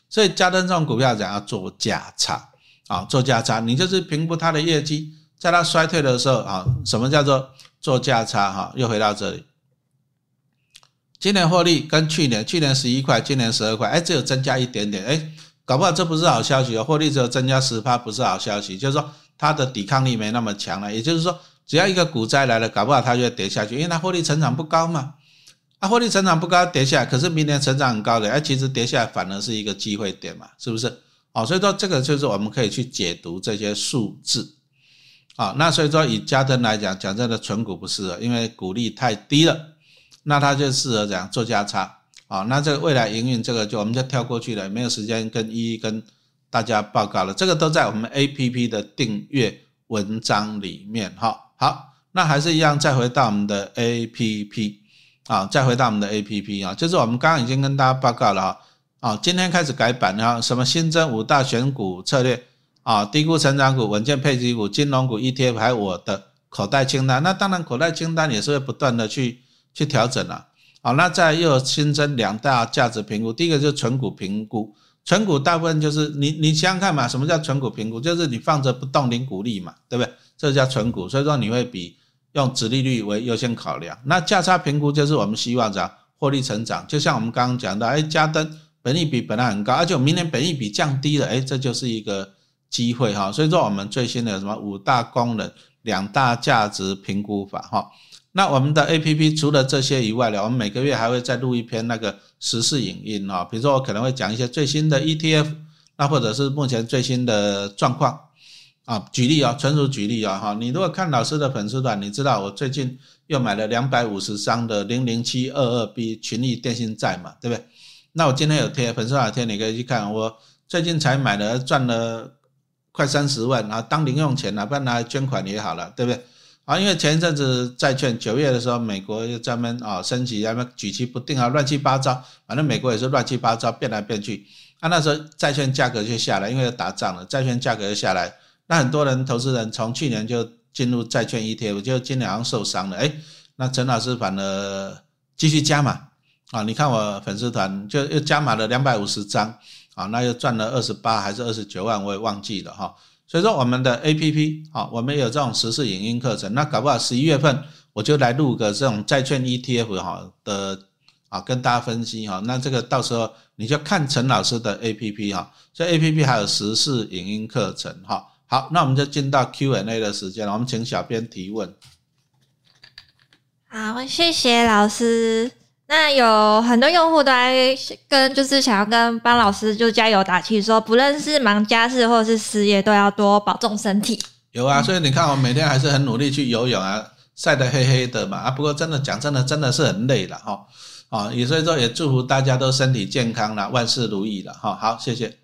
所以家登这种股票讲要做价差啊，做价差，你就是评估它的业绩，在它衰退的时候啊，什么叫做做价差哈？又回到这里，今年获利跟去年11块，今年12块，哎，只有增加一点点，哎。搞不好这不是好消息哦，获利只有增加 10% 不是好消息，就是说它的抵抗力没那么强了，也就是说只要一个股灾来了，搞不好它就会跌下去，因为它获利成长不高嘛，啊，获利成长不高跌下来，可是明年成长很高的，哎，其实跌下来反而是一个机会点嘛，是不是？哦，所以说这个就是我们可以去解读这些数字，啊，那所以说以家登来讲，讲真的存股不适合，因为股利太低了，那它就适合讲做价差。好，那这个未来营运这个就我们就跳过去了，没有时间跟一跟大家报告了，这个都在我们 APP 的订阅文章里面。好，那还是一样再回到我们的 APP， 就是我们刚刚已经跟大家报告了，今天开始改版了，什么新增5大选股策略，低估成长股、稳健配息股、金融股、 ETF， 还有我的口袋清单，那当然口袋清单也是会不断的去调整了。好，那再又有新增两大价值评估，第一个就是存股评估，存股大部分就是你想想看嘛，什么叫存股评估？就是你放着不动领股利嘛，对不对？这叫存股，所以说你会比用殖利率为优先考量。那价差评估就是我们希望讲获利成长，就像我们刚刚讲到，哎，家登本益比本来很高，而且我明年本益比降低了，哎，这就是一个机会哈。所以说我们最新的什么5大功能、2大价值评估法哈。那我们的 APP 除了这些以外了，我们每个月还会再录一篇那个时事影音，比如说我可能会讲一些最新的 ETF，那或者是目前最新的状况啊，举例啊，纯属举例啊哈。你如果看老师的粉丝团，你知道我最近又买了250张的 00722B 群益电信债嘛，对不对？那我今天有贴粉丝团贴，你可以去看，我最近才买了，赚了快30万啊，当零用钱了，不然拿来捐款也好了，对不对？啊，因为前一阵子债券9月的时候，美国又专门啊升息，举棋不定啊，乱七八糟，反正美国也是乱七八糟，变来变去。啊，那时候债券价格就下来，因为打仗了，债券价格就下来。那很多人投资人从去年就进入债券 ETF， 就今年好像受伤了。那陈老师反而继续加码啊，你看我粉丝团就又加码了250张啊，那又赚了28还是29万，我也忘记了哈。所以说我们的 APP 啊，我们有这种时事影音课程，那搞不好11月份我就来录个这种债券 ETF 哈的啊，跟大家分析哈。那这个到时候你就看陈老师的 APP 哈，所以 APP 还有时事影音课程哈。好，那我们就进到 Q&A 的时间了，我们请小编提问。好，谢谢老师。那有很多用户都来跟，就是想要跟帮老师就加油打气，说不论是忙家事或是事业，都要多保重身体。有啊，所以你看我每天还是很努力去游泳啊，晒得黑黑的嘛啊，不过真的讲真的，真的是很累了哈啊，也所以说也祝福大家都身体健康啦，万事如意了哈。好，谢谢。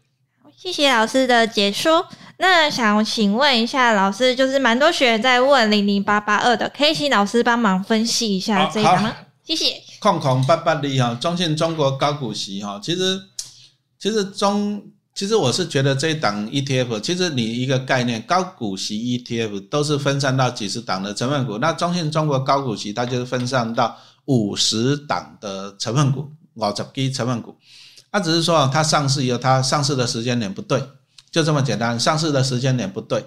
谢谢老师的解说。那想请问一下老师，就是蛮多学员在问00882的，可以请老师帮忙分析一下这一档吗？谢谢。00882中信中国高股息，其实我是觉得这一档 ETF， 其实你一个概念，高股息 ETF 都是分散到几十档的成分股，那中信中国高股息它就是分散到50档的成分股，50支成分股。它只是说它上市以后，它上市的时间点不对，就这么简单，上市的时间点不对，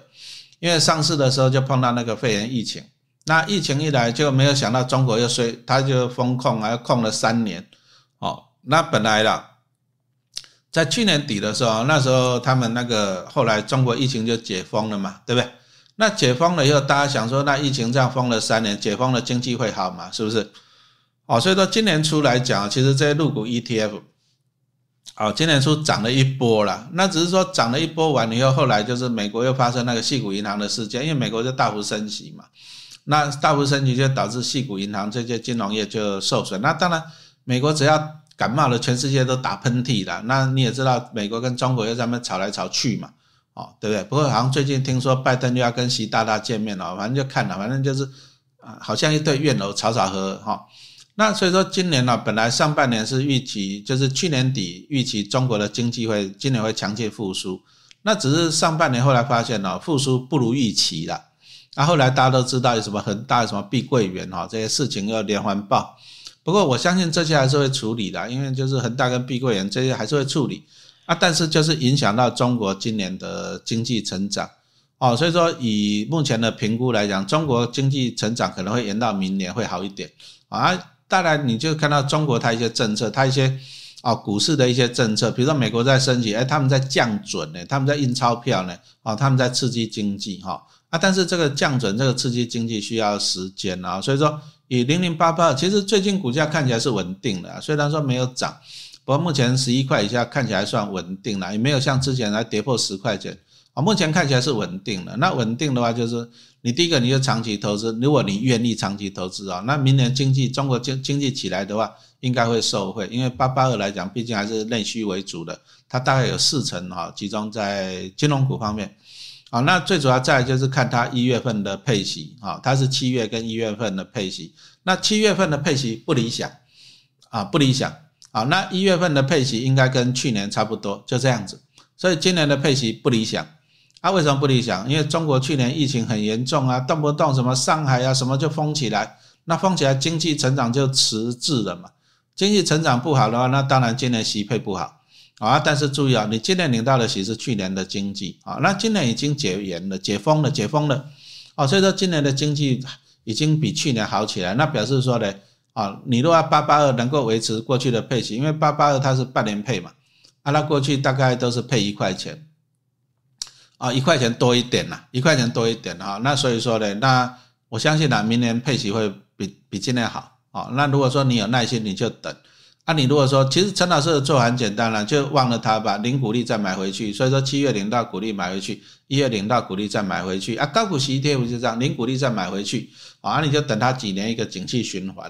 因为上市的时候就碰到那个肺炎疫情，那疫情一来就没有想到中国又衰，它就封控啊，控了3年哦。那本来啦，在去年底的时候，那时候他们那个后来中国疫情就解封了嘛，对不对？那解封了以后，大家想说那疫情这样封了3年，解封了经济会好嘛，是不是？哦，所以说今年初来讲，其实这些陆股 ETF。好，今年初涨了一波啦，那只是说涨了一波完以后，后来就是美国又发生那个矽谷银行的事件，因为美国就大幅升息嘛，那大幅升息就导致矽谷银行这些金融业就受损。那当然美国只要感冒了，全世界都打喷嚏啦，那你也知道美国跟中国又在那边吵来吵去嘛，哦，对不对？不过好像最近听说拜登又要跟习大大见面了，反正就看了，反正就是好像一对怨偶吵吵和哈。那所以说今年本来上半年是预期，就是去年底预期中国的经济会今年会强劲复苏，那只是上半年后来发现复苏不如预期啦。那后来大家都知道有什么恒大，有什么碧桂园这些事情又连环爆，不过我相信这些还是会处理啦，因为就是恒大跟碧桂园这些还是会处理啊，但是就是影响到中国今年的经济成长哦。所以说以目前的评估来讲，中国经济成长可能会延到明年会好一点啊。当然你就看到中国它一些政策，它一些股市的一些政策，比如说美国在升息，他们在降准呢，他们在印钞票呢，他们在刺激经济啊，但是这个降准这个刺激经济需要时间啊。所以说以00882其实最近股价看起来是稳定的，虽然说没有涨，不过目前11块以下看起来算稳定了，也没有像之前来跌破10块钱啊，目前看起来是稳定的。那稳定的话就是你第一个你就长期投资，如果你愿意长期投资啊，那明年中国经济起来的话，应该会受惠，因为882来讲，毕竟还是内需为主的，它大概有40%集中在金融股方面。好，那最主要再来就是看它1月份的配息啊，它是7月跟1月份的配息。那7月份的配息不理想啊，不理想。好，那1月份的配息应该跟去年差不多，就这样子。所以今年的配息不理想。啊，为什么不理想？因为中国去年疫情很严重啊，动不动什么上海啊什么就封起来，那封起来经济成长就迟滞了嘛。经济成长不好的话，那当然今年息配不好啊。但是注意啊，你今年领到的息是去年的经济啊，那今年已经解严了，解封了啊，所以说今年的经济已经比去年好起来，那表示说呢啊，你如果882能够维持过去的配息，因为882它是半年配嘛，啊，那过去大概都是配1块钱。啊，1块钱多一点啦，1块钱多一点啊。那所以说呢，那我相信啦，明年配息会比今年好啊。那如果说你有耐心，你就等啊，你如果说，其实陈老师的做法很简单了，就忘了他把领股利再买回去，所以说7月领到股利买回去，1月领到股利再买回去啊，高股息 ETF 就这样，领股利再买回去啊，你就等他几年一个景气循环。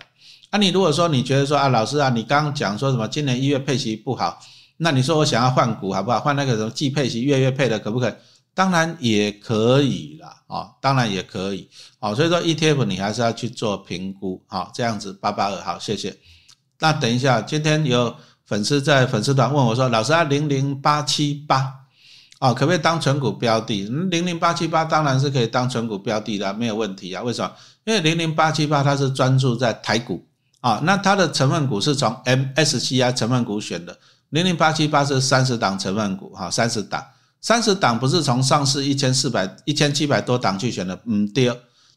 啊，你如果说你觉得说啊，老师啊，你刚刚讲说什么今年1月配息不好，那你说我想要换股好不好？换那个什么季配息月月配的可不可以？当然也可以啦，哦，当然也可以，哦，所以说 ETF 你还是要去做评估，好，这样子882好，谢谢。那等一下，今天有粉丝在粉丝团问我说：“老师啊，00878哦，可不可以当存股标的？00878当然是可以当存股标的的，没有问题啊。为什么？因为00878它是专注在台股啊，哦，那它的成分股是从 MSCI 成分股选的。00878是30档成分股哈，30档，30档不是从上市1700多档去选的，对。”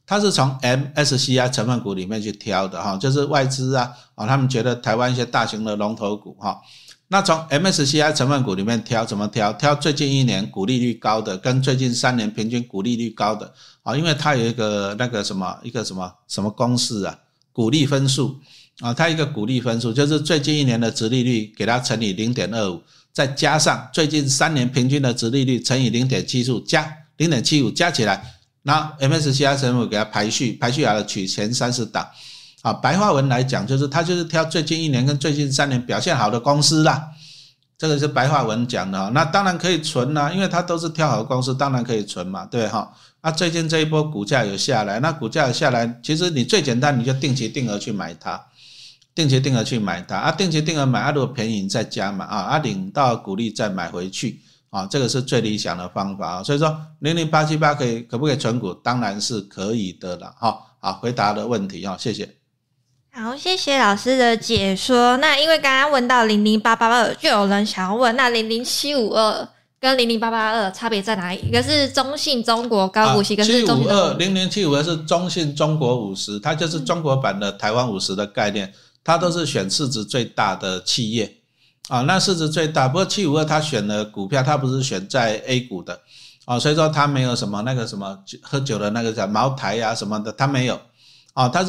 它是从 MSCI 成分股里面去挑的哈，就是外资啊，他们觉得台湾一些大型的龙头股哈，那从 MSCI 成分股里面挑，怎么挑？挑最近一年股利率高的，跟最近3年平均股利率高的啊，因为它有一个那个什么一个什么公式啊，股利分数啊，它一个股利分数就是最近一年的殖利率给它乘以 0.25， 再加上最近3年平均的殖利率乘以 0.75 加 0.75 加起来。那 MSCI 成分股给它排序好了，取前30档啊，白话文来讲就是它就是挑最近一年跟最近3年表现好的公司啦，这个是白话文讲的，那当然可以存啦，因为它都是挑好的公司，当然可以存嘛，对哈。那最近这一波股价有下来，那股价有下来，其实你最简单你就定期定额去买它，啊，定期定额买啊，如果便宜你再加嘛啊，领到股利再买回去。啊，这个是最理想的方法啊，所以说00878可不可以存股？当然是可以的了哈。好，回答的问题啊，谢谢。好，谢谢老师的解说。那因为刚刚问到00882，就有人想要问，那00752跟00882差别在哪里？一个是中信中国高股息，一个是中信00752是中信中国50，它就是中国版的台湾50的概念，它都是选市值最大的企业。啊，那市值最大，不过752他选的股票，他不是选在 A 股的，啊，所以说他没有什么那个什么喝酒的那个叫茅台啊什么的，他没有，啊，他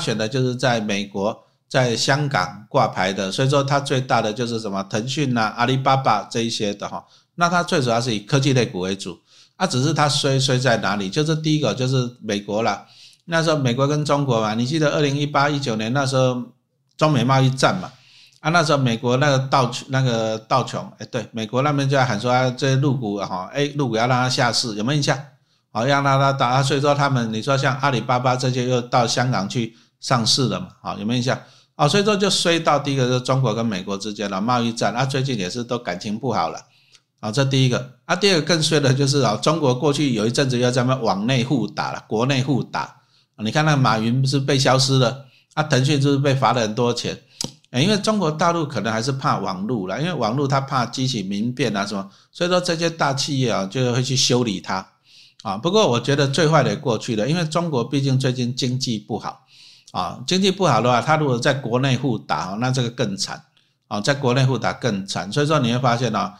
选的就是在美国、在香港挂牌的，所以说他最大的就是什么腾讯啊、阿里巴巴这一些的哈，那他最主要是以科技类股为主，啊，只是他衰在哪里，就是第一个就是美国啦，那时候美国跟中国嘛，你记得 2018-19 年那时候中美贸易战嘛。啊，那时候美国那个道琼，对，美国那边就要喊说啊，这些陆股哈，陆股要让它下市，有没有印象？好，要让它打，所以说他们，你说像阿里巴巴这些又到香港去上市了嘛，好，有没有印象？啊，所以说就衰到第一个就是中国跟美国之间了贸易战，啊，最近也是都感情不好了，啊，这第一个，啊，第二个更衰的就是啊，中国过去有一阵子又在那往内互打了，国内互打，啊，你看那马云是被消失了，啊，腾讯就是被罚了很多钱。因为中国大陆可能还是怕网络啦，因为网络它怕激起民变啊什么，所以说这些大企业啊就会去修理它啊。不过我觉得最坏的也过去了，因为中国毕竟最近经济不好啊，经济不好的话，它如果在国内互打，那这个更惨啊，在国内互打更惨。所以说你会发现啊，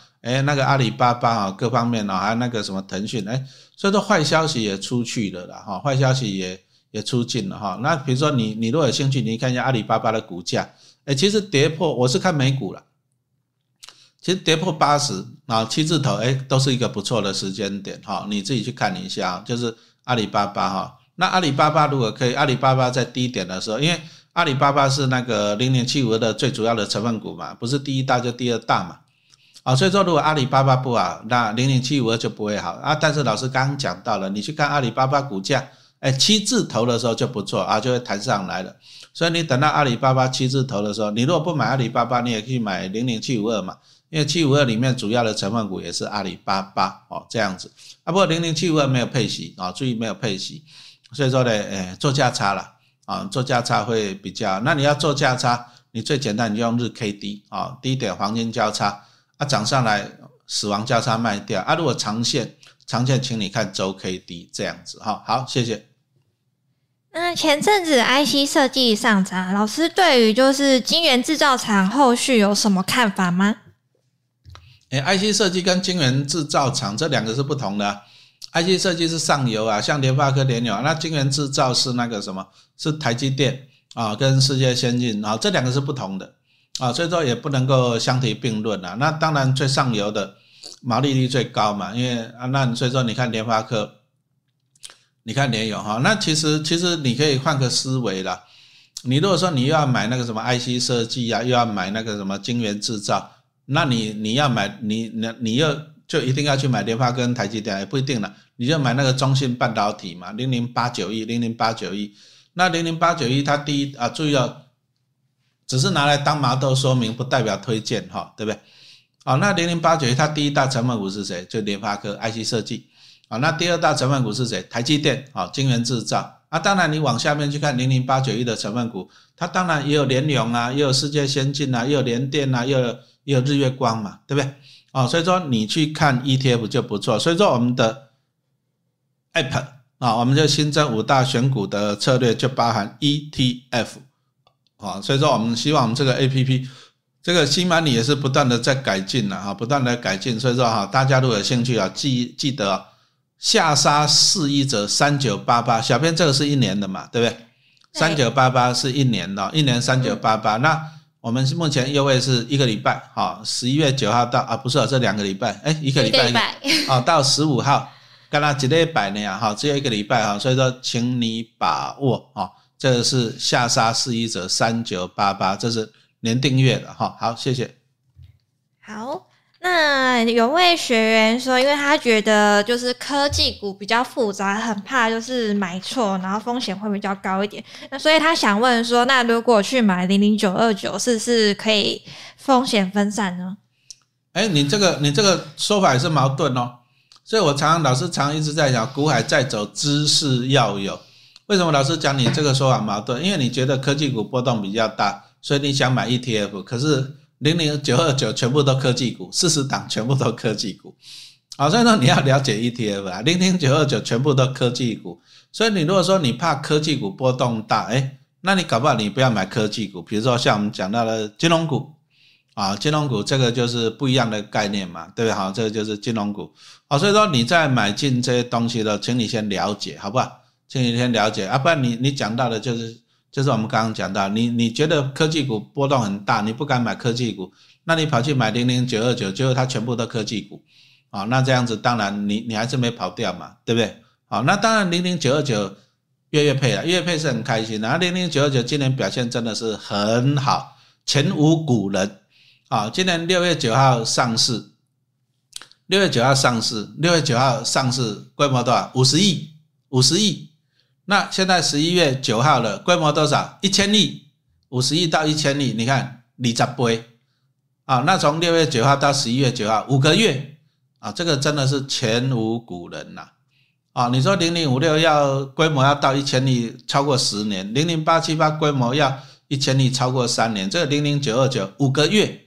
那个阿里巴巴啊，各方面啊，还有那个什么腾讯，所以说坏消息也出去了啦，哈，坏消息也出尽了哈。那比如说你如果有兴趣，你看一下阿里巴巴的股价。其实跌破，我是看美股啦，其实跌破80啊七字头，都是一个不错的时间点哈，你自己去看一下，就是阿里巴巴哈。那阿里巴巴如果可以，阿里巴巴在低点的时候，因为阿里巴巴是那个00752的最主要的成分股嘛，不是第一大就第二大嘛，啊，所以说如果阿里巴巴不好，那00752就不会好啊。但是老师刚刚讲到了，你去看阿里巴巴股价，七字头的时候就不错啊，就会弹上来了。所以你等到阿里巴巴七字头的时候，你如果不买阿里巴巴，你也可以买00752嘛，因为752里面主要的成分股也是阿里巴巴哦，这样子啊。不过00752没有配息啊，注意没有配息，所以说呢，做价差啦啊，做价差会比较。那你要做价差，你最简单你就用日 K D 啊，低点黄金交叉啊，涨上来死亡交叉卖掉啊。如果长线请你看周 K D 这样子哈。好，谢谢。那前阵子 IC 设计上涨，老师对于就是晶圆制造厂后续有什么看法吗？IC 设计跟晶圆制造厂这两个是不同的，IC 设计是上游啊，像联发科、联咏，那晶圆制造是那个什么，是台积电啊，跟世界先进啊，这两个是不同的啊，所以说也不能够相提并论啊。那当然最上游的毛利率最高嘛，因为啊，那所以说你看联发科，你看联咏哈，那其实你可以换个思维啦。你如果说你又要买那个什么 IC 设计啊，又要买那个什么晶圆制造，那你要买你又就一定要去买联发科跟台积电也不一定了，你就买那个中芯半导体嘛，00891，那00891它第一啊，注意哦，只是拿来当麻豆说明，不代表推荐哈、哦，对不对？啊、哦，那00891它第一大成分股是谁？就联发科 IC 设计啊、哦，那第二大成分股是谁？台积电啊、哦，晶圆制造。啊，当然你往下面去看00891的成分股，它当然也有联咏啊，也有世界先进啊，也有联电啊，也有日月光嘛，对不对？哦，所以说你去看 ETF 就不错。所以说我们的 App 啊、哦，我们就新增5大选股的策略就包含 ETF 啊、哦，所以说我们希望我们这个 APP 这个CMoney也是不断的在改进了啊，不断的改进。所以说哈，大家如果有兴趣啊，记得啊。下杀410 3988， 小编这个是一年的嘛，对不对？对， 3988 是一年的，一年3988、嗯、那我们目前优惠是一个礼拜，11月9号到啊，不是这两个礼拜，一个礼拜哦、到15号刚刚一礼拜呢、哦、只有一个礼拜、哦、所以说请你把握、哦、这个是下杀410 3988， 这是年订阅的、哦、好，谢谢。好，那有位学员说，因为他觉得就是科技股比较复杂，很怕就是买错，然后风险会比较高一点。那所以他想问说，那如果去买00929是不是可以风险分散呢？哎、欸，你这个说法也是矛盾哦。所以我老师常一直在讲，股海在走，知识要有。为什么老师讲你这个说法矛盾？因为你觉得科技股波动比较大，所以你想买 ETF， 可是。00929全部都科技股 ,40 档全部都科技股。好，所以说你要了解 ETF 啊 ,00929 全部都科技股。所以你如果说你怕科技股波动大，诶，那你搞不好你不要买科技股，比如说像我们讲到的金融股啊，金融股这个就是不一样的概念嘛，对不对？好，这个就是金融股。好，所以说你在买进这些东西的，请你先了解，好不好？请你先了解啊，不然你讲到的就是我们刚刚讲到，你觉得科技股波动很大，你不敢买科技股，那你跑去买00929，结果它全部都科技股，啊、哦，那这样子当然你还是没跑掉嘛，对不对？好、哦，那当然00929月配了，月配是很开心的，00929今年表现真的是很好，前无古人啊、哦！今年6月9号上市，6月9号上市，规模多少？50亿。那现在11月9号了，规模多少？1000亿，50亿到1000亿，你看20倍啊！那从6月9号到11月9号5个月啊，这个真的是前无古人呐、啊！啊，你说0056要规模要到1000亿超过10年，00878规模要1000亿超过3年，这个00929 5个月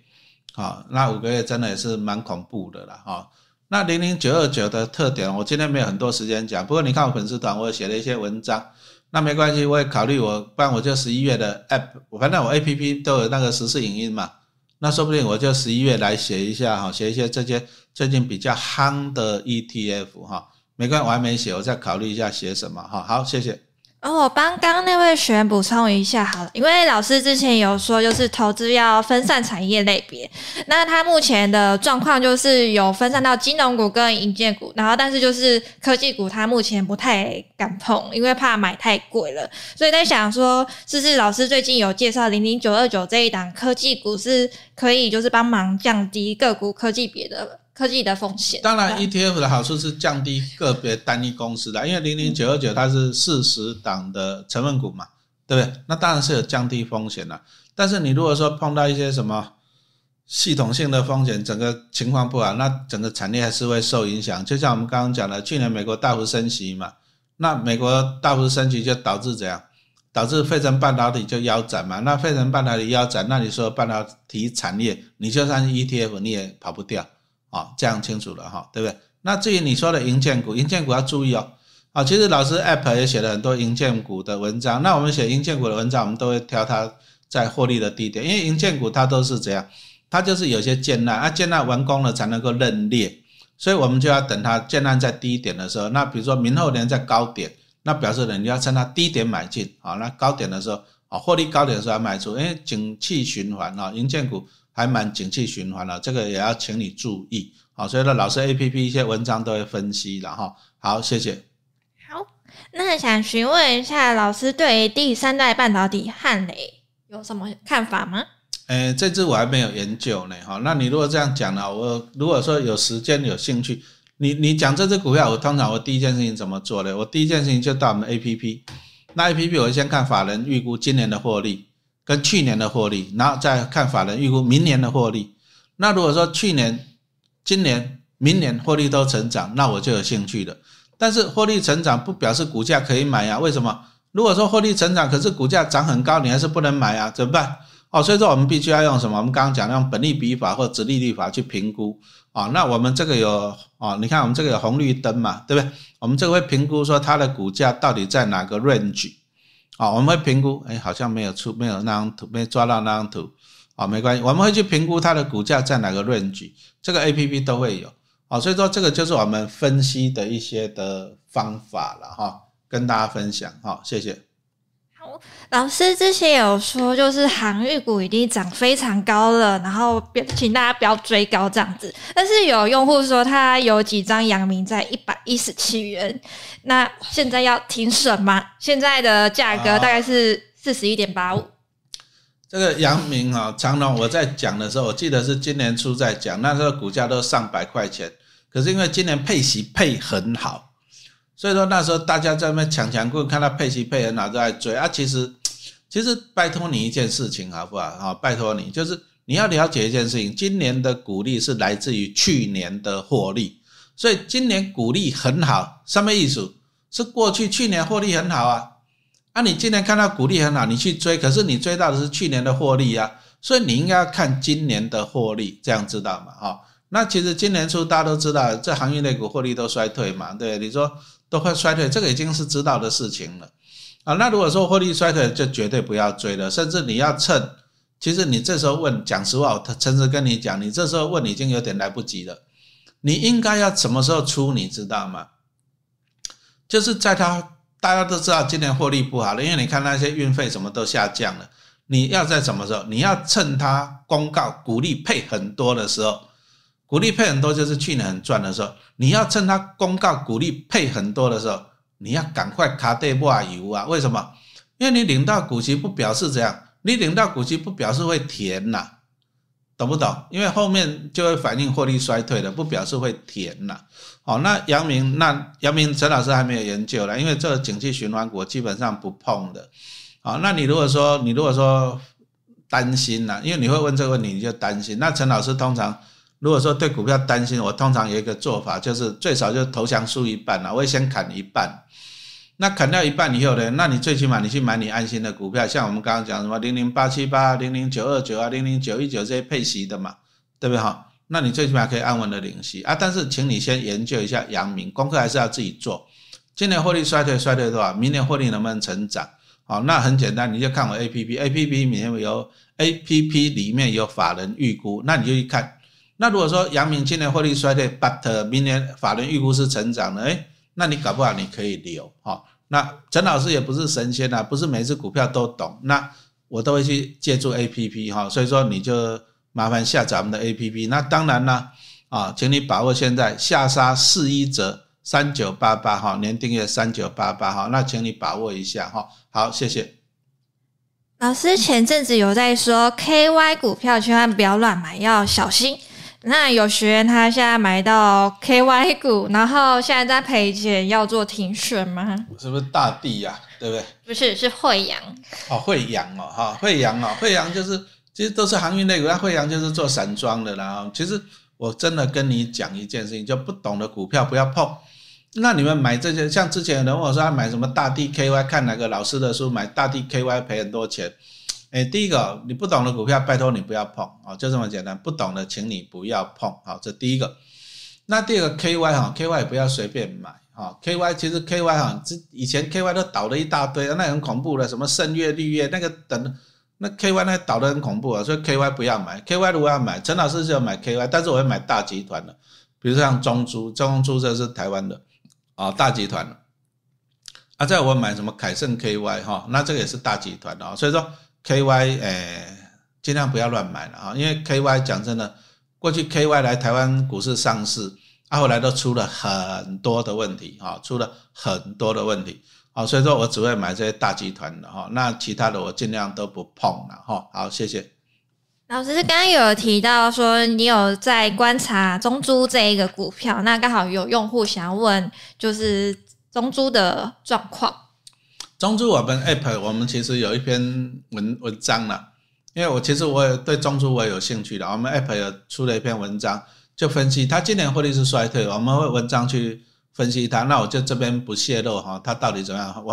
啊，那5个月真的也是蛮恐怖的啦啊！那00929的特点，我今天没有很多时间讲，不过你看我粉丝团我写了一些文章，那没关系，我也考虑不然我就11月的 app， 反正我 app 都有那个时事影音嘛，那说不定我就11月来写一些这些最近比较夯的 ETF 哈，没关系，我还没写，我再考虑一下写什么哈。好，谢谢。我帮刚刚那位学员补充一下好了，因为老师之前有说就是投资要分散产业类别，那他目前的状况就是有分散到金融股跟营建股，然后但是就是科技股他目前不太敢碰，因为怕买太贵了，所以在想说就是老师最近有介绍00929这一档科技股是可以就是帮忙降低个股科技的风险。当然 ETF 的好处是降低个别单一公司的，因为00929它是40档的成分股嘛，对不对？那当然是有降低风险啦，但是你如果说碰到一些什么系统性的风险，整个情况不好，那整个产业还是会受影响。就像我们刚刚讲的，去年美国大幅升息嘛，那美国大幅升息就导致怎样？导致费城半导体就腰斩嘛，那费城半导体腰斩，那你说半导体产业你就算是 ETF 你也跑不掉。哦，这样清楚了哈，对不对？那至于你说的营建股要注意哦。啊，其实老师 App 也写了很多营建股的文章。那我们写营建股的文章，我们都会挑它在获利的低点，因为营建股它都是怎样？它就是有些建案，啊，建案完工了才能够认列，所以我们就要等它建案在低点的时候。那比如说明后年在高点，那表示你要趁它低点买进，好，那高点的时候获利高点的时候要卖出，因为景气循环啊，营建股还蛮景气循环的，这个也要请你注意啊。所以呢，老师 APP 一些文章都会分析的哈。好，谢谢。好，那想询问一下老师对第三代半导体汉磊有什么看法吗？这支我还没有研究呢哈。那你如果这样讲呢，我如果说有时间有兴趣，你讲这支股票，我通常我第一件事情怎么做呢？我第一件事情就到我们 APP。那 APP 我先看法人预估今年的获利跟去年的获利，然后再看法人预估明年的获利。那如果说去年、今年、明年获利都成长，那我就有兴趣了。但是获利成长不表示股价可以买啊，为什么？如果说获利成长可是股价涨很高，你还是不能买啊，怎么办？哦，所以说我们必须要用什么？我们刚刚讲用本益比法或殖利率法去评估啊。那我们这个有啊，你看我们这个有红绿灯嘛，对不对？我们这个会评估说它的股价到底在哪个 range 啊，我们会评估，好像没有那张图，没抓到那张图啊，没关系，我们会去评估它的股价在哪个 range， 这个 APP 都会有啊。所以说这个就是我们分析的一些的方法了哈，跟大家分享哈，谢谢。老师之前有说就是航运股已经涨非常高了，然后请大家不要追高这样子，但是有用户说他有几张阳明在117元，那现在要停损吗？现在的价格大概是 41.85、这个阳明长荣我在讲的时候，我记得是今年初在讲，那时候股价都上百块钱，可是因为今年配息配很好，所以说那时候大家在那边抢棍，看到配息配很好就在追啊。其实拜托你一件事情好不好啊？拜托你，就是你要了解一件事情，今年的股利是来自于去年的获利，所以今年股利很好，什么意思？是过去去年获利很好啊，你今年看到股利很好，你去追，可是你追到的是去年的获利啊，所以你应该要看今年的获利，这样知道吗？那其实今年初大家都知道，这行业类股获利都衰退嘛，对，你说都会衰退，这个已经是知道的事情了啊。那如果说获利衰退，就绝对不要追了，甚至你要趁，其实你这时候问，讲实话，我诚实跟你讲，你这时候问已经有点来不及了。你应该要什么时候出，你知道吗？就是在它大家都知道今年获利不好了，因为你看那些运费什么都下降了，你要在什么时候？你要趁它公告股利配很多的时候。股利配很多就是去年很赚的时候，你要趁它公告股利配很多的时候，你要赶快卡底抹油啊！为什么？因为你领到股息不表示怎样，你领到股息不表示会填啦、懂不懂？因为后面就会反映获利衰退的，不表示会填啦、那阳明陈老师还没有研究了，因为这个景气循环股基本上不碰的。那你如果说担心啦、因为你会问这个问题，你就担心。那陈老师通常。如果说对股票担心，我通常有一个做法，就是最少就投降输一半啦，我会先砍一半。那砍掉一半以后呢，那你最起码你去买你安心的股票，像我们刚刚讲什么 00878、00929 00919这些配息的嘛，对不对？那你最起码可以安稳的领息啊。但是请你先研究一下阳明，功课还是要自己做。今年获利衰退多少？明年获利能不能成长？好，那很简单，你就看我 APP 里面有法人预估，那你就去看。那如果说阳明今年获利衰退 but 明年法人预估是成长的，那你搞不好你可以留。那陈老师也不是神仙啦、不是每次股票都懂，那我都会去借助 APP， 所以说你就麻烦下载我们的 APP。 那当然啦，请你把握现在下杀41折 3988， 年订阅 3988， 那请你把握一下。好，谢谢。老师前阵子有在说 KY 股票千万不要乱买，要小心。那有学员他现在买到 KY 股，然后现在在赔钱，要做停损吗？是不是大地呀、对不对？不是，是惠阳。惠阳就是其实都是航运类股，那惠阳就是做散装的啦。其实我真的跟你讲一件事情，就不懂的股票不要碰。那你们买这些，像之前有人问我说他买什么大地 KY， 看哪个老师的书买大地 KY 赔很多钱。第一个，你不懂的股票拜托你不要碰，就这么简单，不懂的请你不要碰，这第一个。那第二个 KY 也不要随便买，其实 KY 以前 KY 都倒了一大堆，那很恐怖的，什么圣月绿月那个等，那 KY 那倒得很恐怖啊，所以 KY 不要买。 KY 如果要买，陈老师就要买 KY， 但是我会买大集团的，比如像中租，这是台湾的大集团啊，在我买什么凯盛 KY 哈，那这个也是大集团啊，所以说 KY 尽量不要乱买了啊，因为 KY 讲真的，过去 KY 来台湾股市上市，啊后来都出了很多的问题啊，出了很多的问题啊，所以说我只会买这些大集团的哈，那其他的我尽量都不碰了哈。好，谢谢。老师刚刚有提到说你有在观察中租这一个股票，那刚好有用户想要问就是中租的状况。中租我们 APP 我们其实有一篇 文章啦，因为我其实我对中租我也有兴趣啦，我们 APP 有出了一篇文章就分析它今年获利是衰退，我们会文章去分析它，那我就这边不泄露它到底怎么样，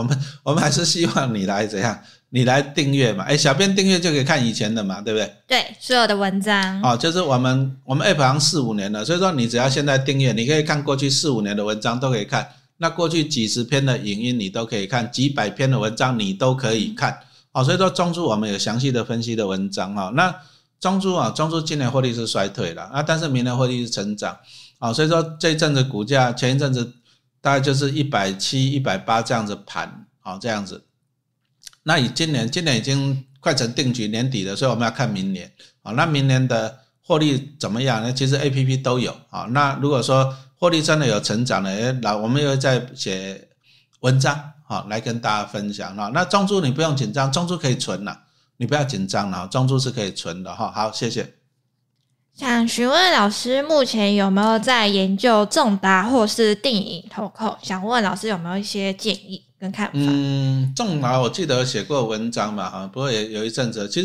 我们还是希望你来怎样，你来订阅嘛，小编订阅就可以看以前的嘛，对不对？对，所有的文章。哦，就是我们 APP 好像4-5 年了，所以说你只要现在订阅，你可以看过去 4-5 年的文章都可以看，那过去几十篇的影音你都可以看，几百篇的文章你都可以看。哦，所以说中租我们有详细的分析的文章，哦，那中租今年获利是衰退了，啊，但是明年获利是成长。哦，所以说这一阵子股价前一阵子大概就是170、180这样子盘，哦，这样子。那以今年已经快成定局，年底了，所以我们要看明年。好，那明年的获利怎么样呢？其实 APP 都有。好，那如果说获利真的有成长了，我们又在写文章好来跟大家分享。那中租你不用紧张，中租可以存啦，你不要紧张啦，中租是可以存的。好，谢谢。想询问老师目前有没有在研究重达或是定影投控，想问老师有没有一些建议跟看法？重达我记得有写过文章嘛，不过也有一阵子，其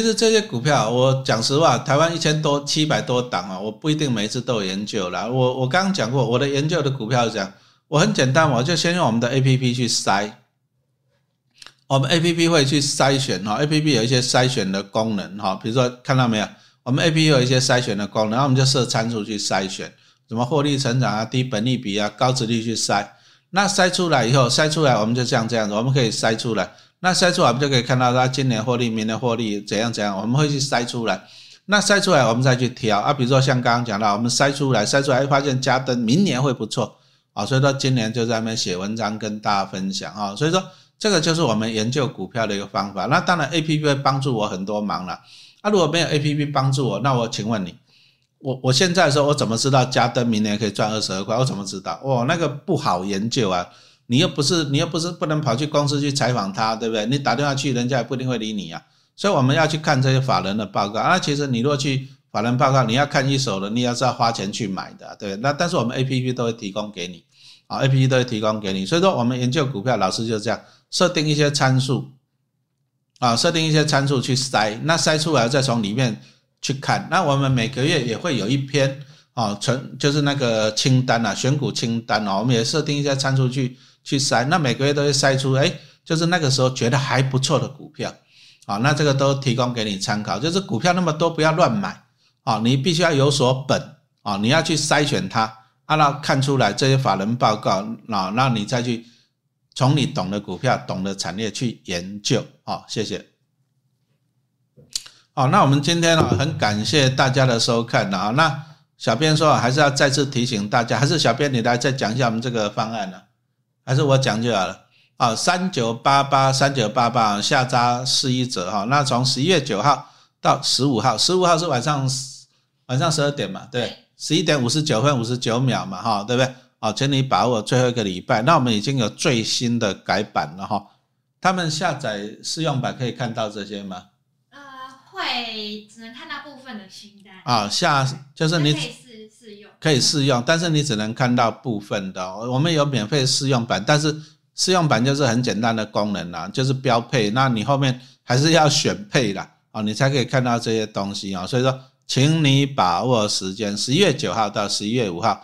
实这些股票我讲实话，台湾700多档，我不一定每一次都有研究啦。我刚刚讲过我的研究的股票讲，我很简单，我就先用我们的 APP 去筛，我们 APP 会去筛选， APP 有一些筛选的功能，比如说看到没有，我们 APP 有一些筛选的功能，然后我们就设参数去筛选，什么获利成长啊、低本益比啊、高殖利率去筛。那筛出来以后，我们就像这样子，我们可以筛出来，那筛出来我们就可以看到它今年获利、明年获利怎样怎样，我们会去筛出来。那筛出来我们再去挑啊，比如说像刚刚讲到，我们筛出来发现加登明年会不错啊，所以说今年就在那边写文章跟大家分享啊，所以说。这个就是我们研究股票的一个方法，那当然 APP 会帮助我很多忙啦。啊，如果没有 APP 帮助我，那我请问你，我现在说我怎么知道加登明年可以赚22块？我怎么知道？那个不好研究啊，你又不是不能跑去公司去采访他，对不对？你打电话去，人家也不一定会理你啊。所以我们要去看这些法人的报告啊。其实你如果去法人报告，你要看一手的，你也是要花钱去买的，对不对？那但是我们 APP 都会提供给你。啊 ，APP 都会提供给你，所以说我们研究股票，老师就这样设定一些参数，啊，设定一些参数去筛，那筛出来再从里面去看。那我们每个月也会有一篇啊，就是那个清单啊，选股清单啊，我们也设定一些参数去筛，那每个月都会筛出，就是那个时候觉得还不错的股票，啊，那这个都提供给你参考。就是股票那么多，不要乱买，啊，你必须要有所本，啊，你要去筛选它。啊，那看出来这些法人报告，那你再去从你懂的股票、懂的产业去研究。好，谢谢。好，那我们今天很感谢大家的收看啊。那小编说还是要再次提醒大家，还是小编你来再讲一下我们这个方案呢？还是我讲就好了啊？ 3988 下扎410哈。那从11月9号到15号，15号是晚上12点嘛，对。11点59分59秒嘛，对不对？请你把握最后一个礼拜，那我们已经有最新的改版了。他们下载试用版可以看到这些吗？会，只能看到部分的清单。就是你可以试用。可以试用，但是你只能看到部分的。我们有免费试用版，但是试用版就是很简单的功能啦，就是标配，那你后面还是要选配啦，你才可以看到这些东西。所以说请你把握时间 ,11 月9号到11月5号，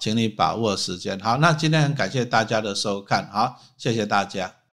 请你把握时间。好，那今天很感谢大家的收看，好，谢谢大家。